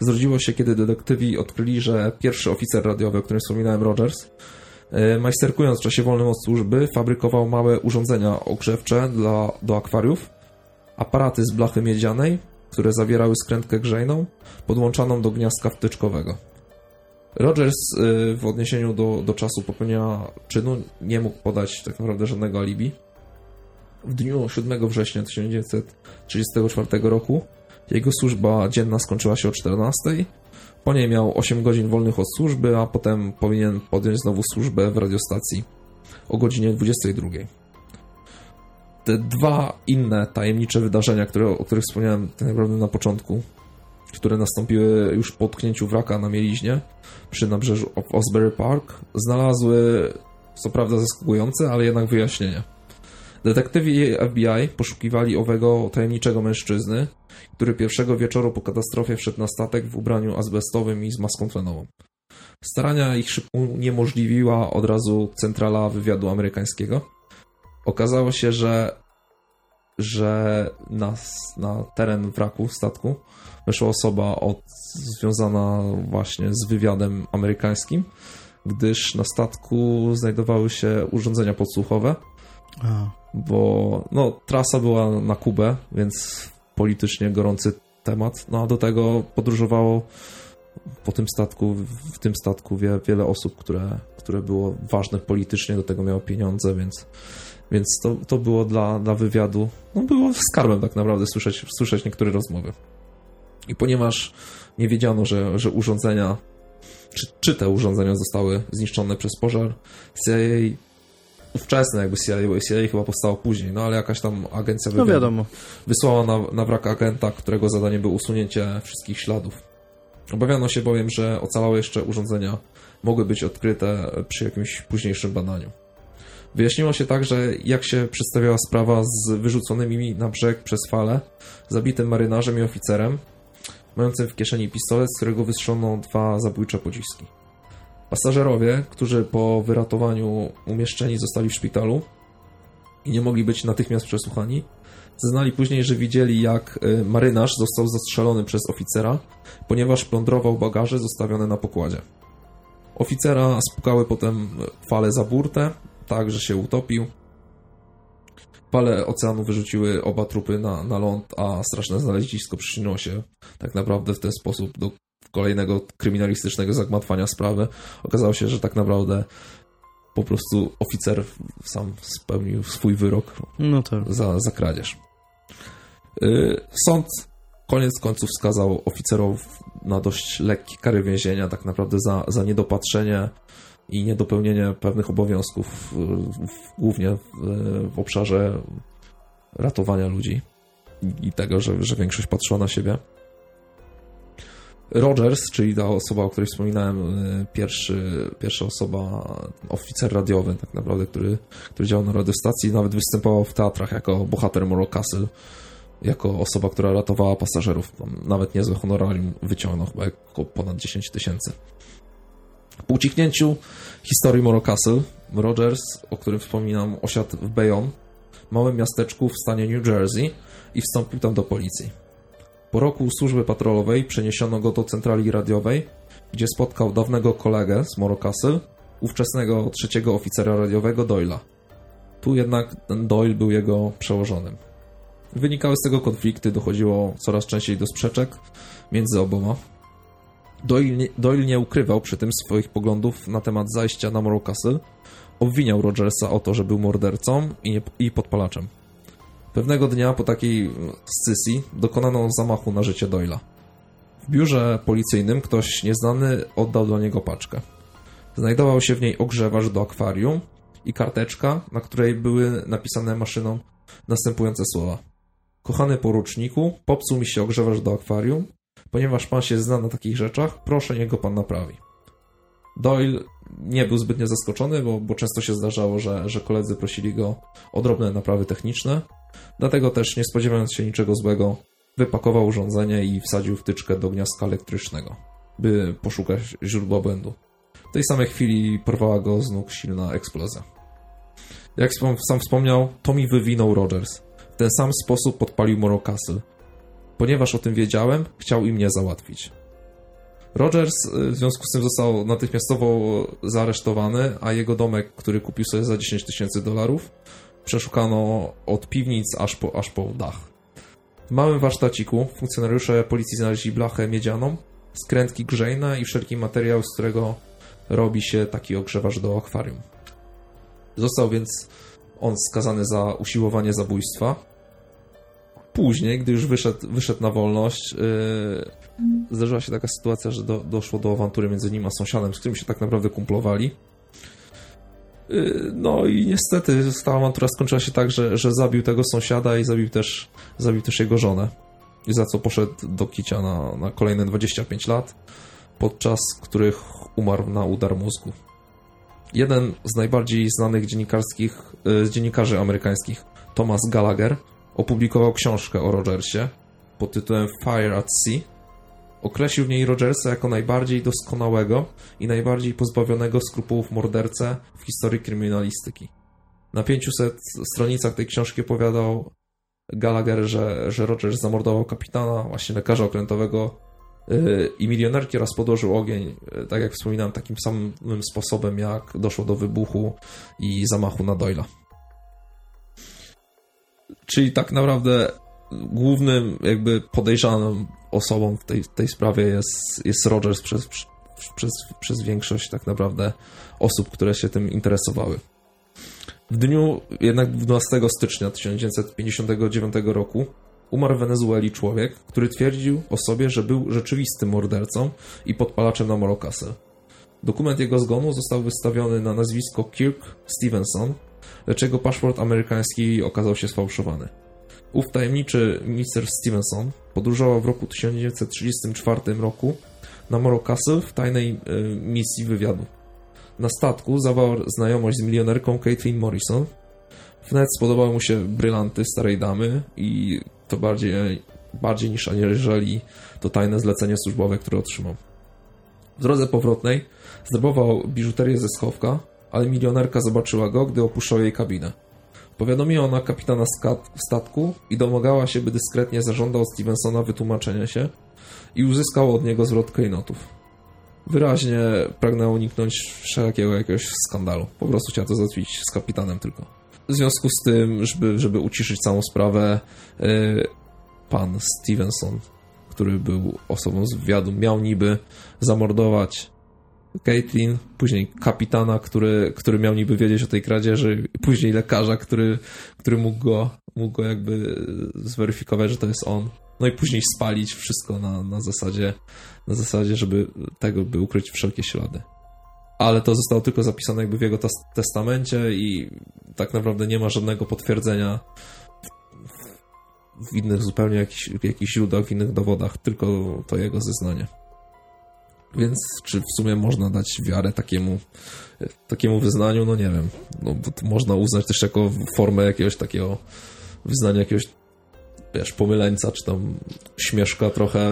zrodziło się, kiedy detektywi odkryli, że pierwszy oficer radiowy, o którym wspominałem, Rogers, majsterkując w czasie wolnym od służby, fabrykował małe urządzenia ogrzewcze do akwariów, aparaty z blachy miedzianej, które zawierały skrętkę grzejną, podłączaną do gniazdka wtyczkowego. Rogers w odniesieniu do czasu popełnienia czynu nie mógł podać tak naprawdę żadnego alibi. W dniu 7 września 1934 roku jego służba dzienna skończyła się o 14:00. Po niej miał 8 godzin wolnych od służby, a potem powinien podjąć znowu służbę w radiostacji o godzinie 22:00. Te dwa inne tajemnicze wydarzenia, o których wspomniałem tak naprawdę na początku, które nastąpiły już po utknięciu wraka na mieliźnie przy nabrzeżu Asbury Park, znalazły co prawda zaskakujące, ale jednak wyjaśnienie. Detektywi FBI poszukiwali owego tajemniczego mężczyzny, który pierwszego wieczoru po katastrofie wszedł na statek w ubraniu azbestowym i z maską tlenową. Starania ich szybko uniemożliwiła od razu centrala wywiadu amerykańskiego. Okazało się, że na teren wraku statku weszła osoba związana właśnie z wywiadem amerykańskim, gdyż na statku znajdowały się urządzenia podsłuchowe, bo trasa była na Kubę, więc politycznie gorący temat, a do tego podróżowało w tym statku wiele osób, które było ważne politycznie, do tego miało pieniądze, więc to było dla wywiadu, było skarbem tak naprawdę słyszeć niektóre rozmowy. I ponieważ nie wiedziano, że urządzenia, czy te urządzenia zostały zniszczone przez pożar, CIA, ówczesne jakby CIA, bo CIA chyba powstało później, ale jakaś tam agencja wywiadu wysłała na wrak agenta, którego zadanie było usunięcie wszystkich śladów. Obawiano się bowiem, że ocalałe jeszcze urządzenia mogły być odkryte przy jakimś późniejszym badaniu. Wyjaśniło się także, jak się przedstawiała sprawa z wyrzuconymi na brzeg przez falę, zabitym marynarzem i oficerem, mającym w kieszeni pistolet, z którego wystrzelono 2 zabójcze pociski. Pasażerowie, którzy po wyratowaniu umieszczeni zostali w szpitalu i nie mogli być natychmiast przesłuchani, zeznali później, że widzieli, jak marynarz został zastrzelony przez oficera, ponieważ plądrował bagaże zostawione na pokładzie. Oficera spukały potem fale za burtę, tak, że się utopił. Fale oceanu wyrzuciły oba trupy na ląd, a straszne znalezisko przyczyniło się tak naprawdę w ten sposób do kolejnego kryminalistycznego zagmatwania sprawy. Okazało się, że tak naprawdę po prostu oficer sam spełnił swój wyrok za kradzież. Sąd koniec końców skazał oficerów na dość lekkie kary więzienia, tak naprawdę za niedopatrzenie i niedopełnienie pewnych obowiązków, głównie w obszarze ratowania ludzi i tego, że większość patrzyła na siebie. Rogers, czyli ta osoba, o której wspominałem, pierwsza osoba, oficer radiowy tak naprawdę, który działał na radiostacji, nawet występował w teatrach jako bohater Morro Castle, jako osoba, która ratowała pasażerów. Nawet niezłe honorarium wyciągnął, chyba około ponad 10 tysięcy. Po ucichnięciu historii Morro Castle, Rogers, o którym wspominam, osiadł w Bayonne, małym miasteczku w stanie New Jersey, i wstąpił tam do policji. Po roku służby patrolowej przeniesiono go do centrali radiowej, gdzie spotkał dawnego kolegę z Morro Castle, ówczesnego trzeciego oficera radiowego Doyle'a. Tu jednak Doyle był jego przełożonym. Wynikały z tego konflikty, dochodziło coraz częściej do sprzeczek między oboma. Doyle nie ukrywał przy tym swoich poglądów na temat zajścia na Morro Castle. Obwiniał Rogersa o to, że był mordercą i podpalaczem. Pewnego dnia po takiej scysji dokonano zamachu na życie Doyle'a. W biurze policyjnym ktoś nieznany oddał do niego paczkę. Znajdował się w niej ogrzewacz do akwarium i karteczka, na której były napisane maszyną następujące słowa. Kochany poruczniku, popsuł mi się ogrzewacz do akwarium. Ponieważ pan się zna na takich rzeczach, proszę, niech go pan naprawi. Doyle nie był zbytnio zaskoczony, bo często się zdarzało, że koledzy prosili go o drobne naprawy techniczne. Dlatego też, nie spodziewając się niczego złego, wypakował urządzenie i wsadził wtyczkę do gniazdka elektrycznego, by poszukać źródła błędu. W tej samej chwili porwała go z nóg silna eksplozja. Jak sam wspomniał, Tommy wywinął Rogers. W ten sam sposób podpalił Morro Castle. Ponieważ o tym wiedziałem, chciał i mnie załatwić. Rogers w związku z tym został natychmiastowo zaaresztowany, a jego domek, który kupił sobie za 10 tysięcy dolarów, przeszukano od piwnic aż po dach. W małym warsztaciku funkcjonariusze policji znaleźli blachę miedzianą, skrętki grzejne i wszelki materiał, z którego robi się taki ogrzewacz do akwarium. Został więc on skazany za usiłowanie zabójstwa. Później, gdy już wyszedł na wolność, zdarzyła się taka sytuacja, że doszło do awantury między nim a sąsiadem, z którym się tak naprawdę kumplowali. No i niestety ta awantura skończyła się tak, że zabił tego sąsiada i zabił też jego żonę, za co poszedł do kicia na kolejne 25 lat, podczas których umarł na udar mózgu. Jeden z najbardziej znanych dziennikarzy amerykańskich, Thomas Gallagher, opublikował książkę o Rogersie pod tytułem Fire at Sea. Określił w niej Rogersa jako najbardziej doskonałego i najbardziej pozbawionego skrupułów mordercę w historii kryminalistyki. Na 500 stronicach tej książki opowiadał Gallagher, że Rogers zamordował kapitana, właśnie lekarza okrętowego i milionerki oraz podłożył ogień, tak jak wspominałem, takim samym sposobem, jak doszło do wybuchu i zamachu na Doyle'a. Czyli tak naprawdę głównym jakby podejrzanym osobą w tej sprawie jest Rogers przez większość tak naprawdę osób, które się tym interesowały. W dniu jednak 12 stycznia 1959 roku umarł w Wenezueli człowiek, który twierdził o sobie, że był rzeczywistym mordercą i podpalaczem na Morro Castle. Dokument jego zgonu został wystawiony na nazwisko Kirk Stevenson, lecz jego paszport amerykański okazał się sfałszowany. Ów tajemniczy Mr. Stevenson podróżował w roku 1934 roku na Morro Castle w tajnej misji wywiadu. Na statku zawarł znajomość z milionerką Caitlin Morrison. Wnet spodobały mu się brylanty starej damy i to bardziej niż aniżeli to tajne zlecenie służbowe, które otrzymał. W drodze powrotnej zdobywał biżuterię ze schowka, ale milionerka zobaczyła go, gdy opuszczał jej kabinę. Powiadomiła ona kapitana statku i domagała się, by dyskretnie zażądał od Stevensona wytłumaczenia się i uzyskał od niego zwrot klejnotów. Wyraźnie pragnęła uniknąć wszelkiego jakiegoś skandalu. Po prostu chciała to załatwić z kapitanem tylko. W związku z tym, żeby uciszyć całą sprawę, pan Stevenson, który był osobą z wywiadu, miał niby zamordować Caitlin, później kapitana, który miał niby wiedzieć o tej kradzieży, później lekarza, który mógł go jakby zweryfikować, że to jest on. No i później spalić wszystko na zasadzie, żeby tego, by ukryć wszelkie ślady. Ale to zostało tylko zapisane jakby w jego testamencie i tak naprawdę nie ma żadnego potwierdzenia w innych zupełnie jakichś źródłach, w innych dowodach, tylko to jego zeznanie. Więc czy w sumie można dać wiarę takiemu wyznaniu? No nie wiem. No, bo to można uznać też jako formę jakiegoś takiego wyznania jakiegoś, wiesz, pomyleńca, czy tam śmieszka trochę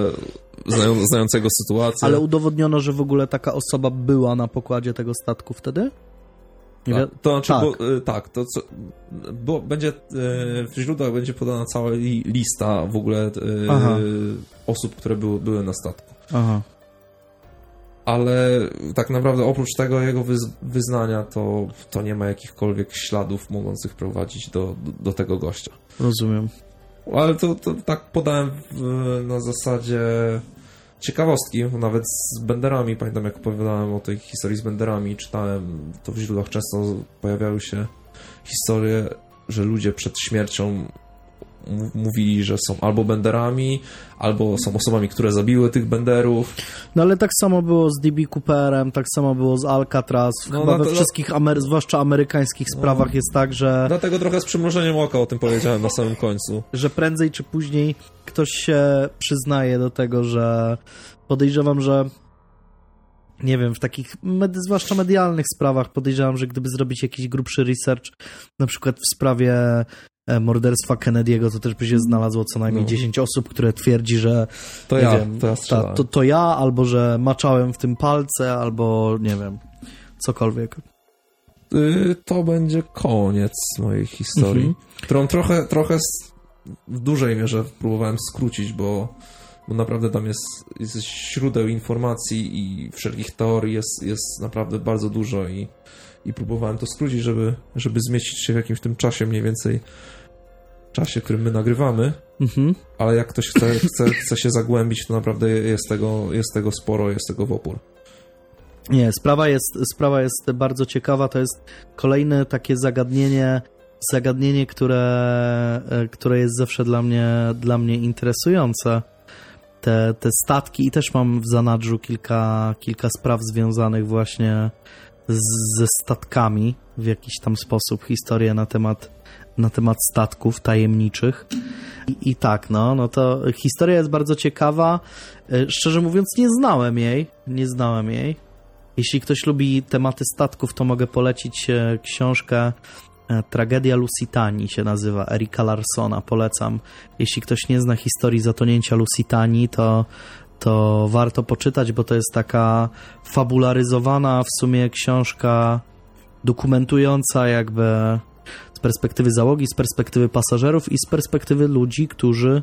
znającego sytuację. Ale udowodniono, że w ogóle taka osoba była na pokładzie tego statku wtedy? Tak, to znaczy, tak. Bo będzie w źródłach będzie podana cała lista w ogóle osób, które były na statku. Aha. Ale tak naprawdę oprócz tego jego wyznania to nie ma jakichkolwiek śladów mogących prowadzić do tego gościa. Rozumiem. Ale to tak podałem na zasadzie ciekawostki, nawet z Benderami. Pamiętam, jak opowiadałem o tej historii z Benderami, czytałem, to w źródłach często pojawiały się historie, że ludzie przed śmiercią mówili, że są albo Benderami, albo są osobami, które zabiły tych Benderów. No ale tak samo było z D.B. Cooperem, tak samo było z Alcatraz. Chyba we wszystkich, zwłaszcza amerykańskich sprawach jest tak, że... Dlatego trochę z przymrużeniem oka o tym powiedziałem na samym końcu. Że prędzej czy później ktoś się przyznaje do tego, że podejrzewam, że nie wiem, w takich, zwłaszcza medialnych sprawach podejrzewam, że gdyby zrobić jakiś grubszy research, na przykład w sprawie morderstwa Kennedy'ego, to też by się znalazło co najmniej 10 osób, które twierdzi, że to ja, albo że maczałem w tym palce, albo nie wiem, cokolwiek. To będzie koniec mojej historii, którą trochę w dużej mierze próbowałem skrócić, bo naprawdę tam jest źródeł informacji i wszelkich teorii jest naprawdę bardzo dużo i próbowałem to skrócić, żeby zmieścić się w jakimś tym czasie, mniej więcej czasie, którym my nagrywamy, ale jak ktoś chce się zagłębić, to naprawdę jest tego sporo, jest tego w opór. Nie, sprawa jest bardzo ciekawa, to jest kolejne takie zagadnienie, które jest zawsze dla mnie interesujące. Te statki i też mam w zanadrzu kilka spraw związanych właśnie ze statkami w jakiś tam sposób, historię na temat statków tajemniczych. I tak, no to historia jest bardzo ciekawa. Szczerze mówiąc, nie znałem jej. Jeśli ktoś lubi tematy statków, to mogę polecić książkę Tragedia Lusitanii się nazywa, Erika Larsona, polecam. Jeśli ktoś nie zna historii zatonięcia Lusitanii, to warto poczytać, bo to jest taka fabularyzowana w sumie książka dokumentująca jakby z perspektywy załogi, z perspektywy pasażerów i z perspektywy ludzi, którzy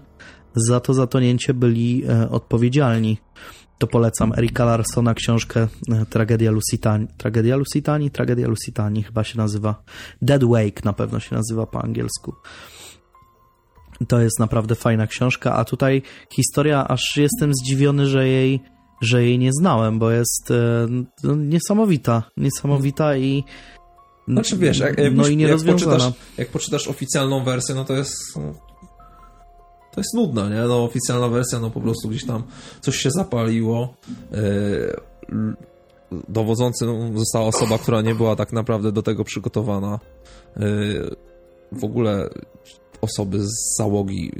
za to zatonięcie byli odpowiedzialni. To polecam Erika Larsona książkę Tragedia Lusitanii chyba się nazywa. Dead Wake na pewno się nazywa po angielsku. To jest naprawdę fajna książka, a tutaj historia, aż jestem zdziwiony, że jej nie znałem, bo jest niesamowita i znaczy wiesz, i nierozwiązana. Jak poczytasz oficjalną wersję, no to jest... To jest nudne, nie? No, oficjalna wersja, no po prostu gdzieś tam coś się zapaliło. Dowodzącym została osoba, która nie była tak naprawdę do tego przygotowana. W ogóle osoby z załogi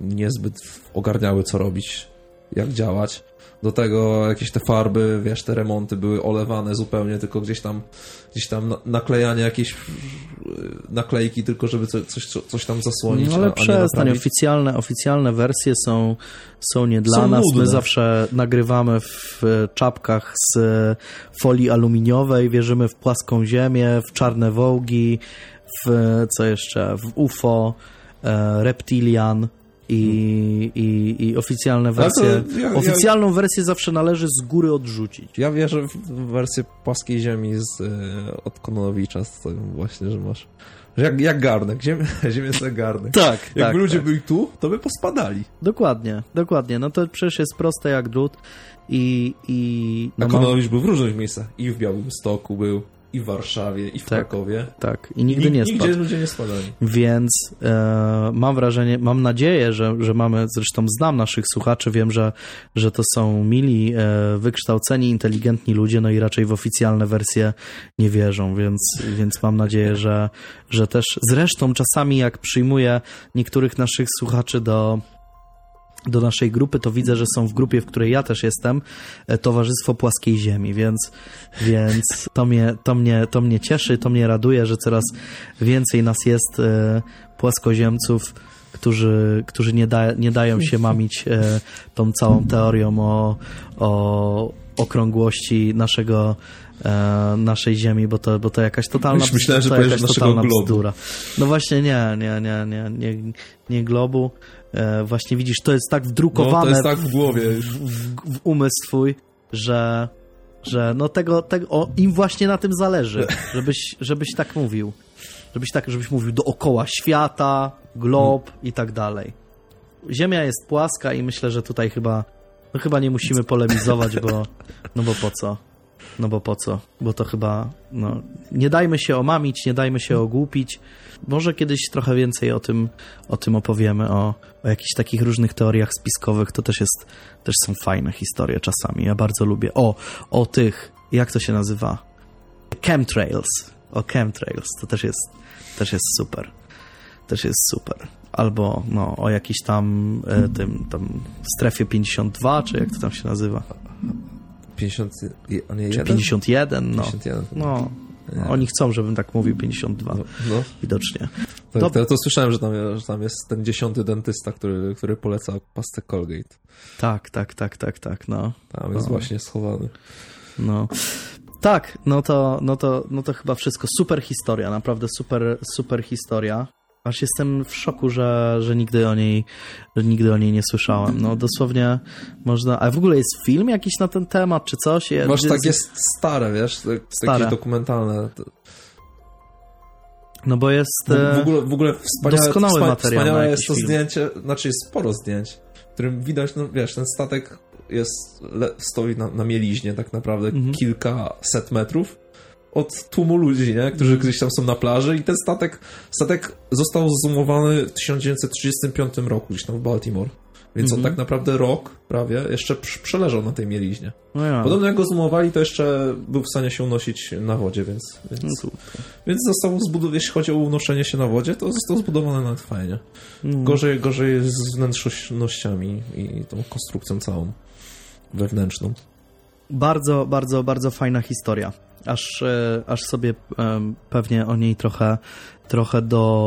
niezbyt ogarniały, co robić, jak działać. Do tego jakieś te farby, wiesz, te remonty były olewane zupełnie, tylko gdzieś tam naklejanie jakieś naklejki, tylko żeby coś tam zasłonić. No ale przestań, oficjalne wersje są nie dla nas. Nudne. My zawsze nagrywamy w czapkach z folii aluminiowej, wierzymy w płaską ziemię, w czarne wołgi, w co jeszcze, w UFO, reptilian. I oficjalne wersje. Oficjalną wersję zawsze należy z góry odrzucić. Ja wierzę w wersję płaskiej ziemi od Kononowicza, właśnie, że masz Że jak garnek, ziemia jest jak garnek. Tak, jakby tak, ludzie byli tu, to by pospadali. Dokładnie, dokładnie. No to przecież jest proste jak drut i no Kononowicz był w różnych miejscach. I w Białymstoku był, i w Warszawie, i w Krakowie. Tak, i nigdy nie spadł. Nigdzie ludzie nie spadali. Więc mam wrażenie, mam nadzieję, że mamy, zresztą znam naszych słuchaczy, wiem, że to są mili, wykształceni, inteligentni ludzie, no i raczej w oficjalne wersje nie wierzą, więc mam nadzieję, że też zresztą czasami jak przyjmuję niektórych naszych słuchaczy do naszej grupy, to widzę, że są w grupie, w której ja też jestem, Towarzystwo Płaskiej Ziemi, więc to mnie cieszy, to mnie raduje, że coraz więcej nas jest płaskoziemców, którzy nie dają się mamić tą całą teorią o okrągłości naszej Ziemi, bo to jakaś totalna bzdura. Myślałem, że pojedziesz naszego globu. No właśnie nie globu. Właśnie widzisz, to jest tak wdrukowane no, to jest tak w głowie. W umysł twój, że no im właśnie na tym zależy, żebyś tak mówił. Żebyś mówił dookoła świata, glob i tak dalej. Ziemia jest płaska i myślę, że tutaj chyba nie musimy polemizować, bo po co? No bo po co? Bo to chyba... No, nie dajmy się omamić, nie dajmy się ogłupić. Może kiedyś trochę więcej o tym opowiemy, o jakichś takich różnych teoriach spiskowych. To też są fajne historie czasami. Ja bardzo lubię. O tych... Jak to się nazywa? Chemtrails. O chemtrails. To też jest super. Też jest super. Albo no, o jakiejś tam, tym strefie 52, czy jak to tam się nazywa? 51, no. 51. No. Oni chcą, żebym tak mówił 52. No. Widocznie. To słyszałem, że tam jest ten 10. dentysta, który poleca pastę Colgate. Tak, no. Tam jest właśnie schowany. No. Tak, no to chyba wszystko. Super historia, naprawdę super historia. Aż jestem w szoku, że nigdy o niej nie słyszałem. No dosłownie można... A w ogóle jest film jakiś na ten temat, czy coś? Masz takie stare, wiesz, takie dokumentalne. No bo jest... W ogóle wspaniałe jest to film. Zdjęcie, znaczy jest sporo zdjęć, w którym widać, no wiesz, ten statek stoi na mieliźnie tak naprawdę kilkaset metrów. Od tłumu ludzi, nie? Którzy gdzieś tam są na plaży i ten statek został zoomowany w 1935 roku gdzieś tam w Baltimore. Więc on tak naprawdę rok prawie jeszcze przeleżał na tej mieliźnie. No ja. Podobno jak go zoomowali, to jeszcze był w stanie się unosić na wodzie, więc został zbudowany, jeśli chodzi o unoszenie się na wodzie, to został zbudowany nawet fajnie. Gorzej jest z wnętrznościami i tą konstrukcją całą wewnętrzną. Bardzo, bardzo, bardzo fajna historia. Aż sobie pewnie o niej trochę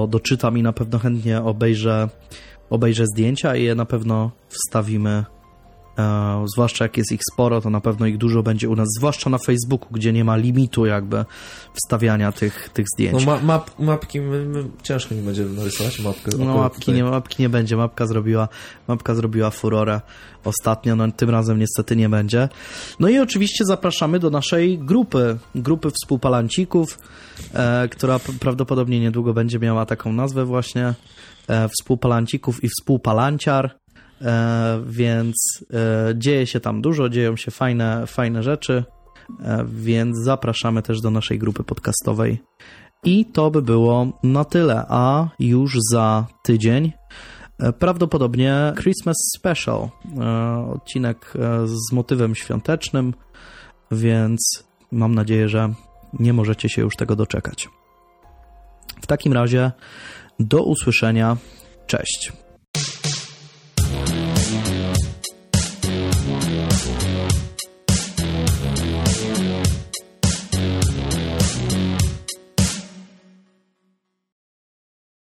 doczytam i na pewno chętnie obejrzę zdjęcia i je na pewno wstawimy, zwłaszcza jak jest ich sporo, to na pewno ich dużo będzie u nas, zwłaszcza na Facebooku, gdzie nie ma limitu jakby wstawiania tych zdjęć. No mapki, ciężko mi będzie narysować mapkę. No mapki nie będzie, mapka zrobiła furorę ostatnio, no tym razem niestety nie będzie. No i oczywiście zapraszamy do naszej grupy współpalancików, która prawdopodobnie niedługo będzie miała taką nazwę właśnie, współpalancików i współpalanciar. Więc dzieje się tam dużo, dzieją się fajne rzeczy, więc zapraszamy też do naszej grupy podcastowej. I to by było na tyle, a już za tydzień prawdopodobnie Christmas Special, odcinek z motywem świątecznym, więc mam nadzieję, że nie możecie się już tego doczekać. W takim razie do usłyszenia, cześć.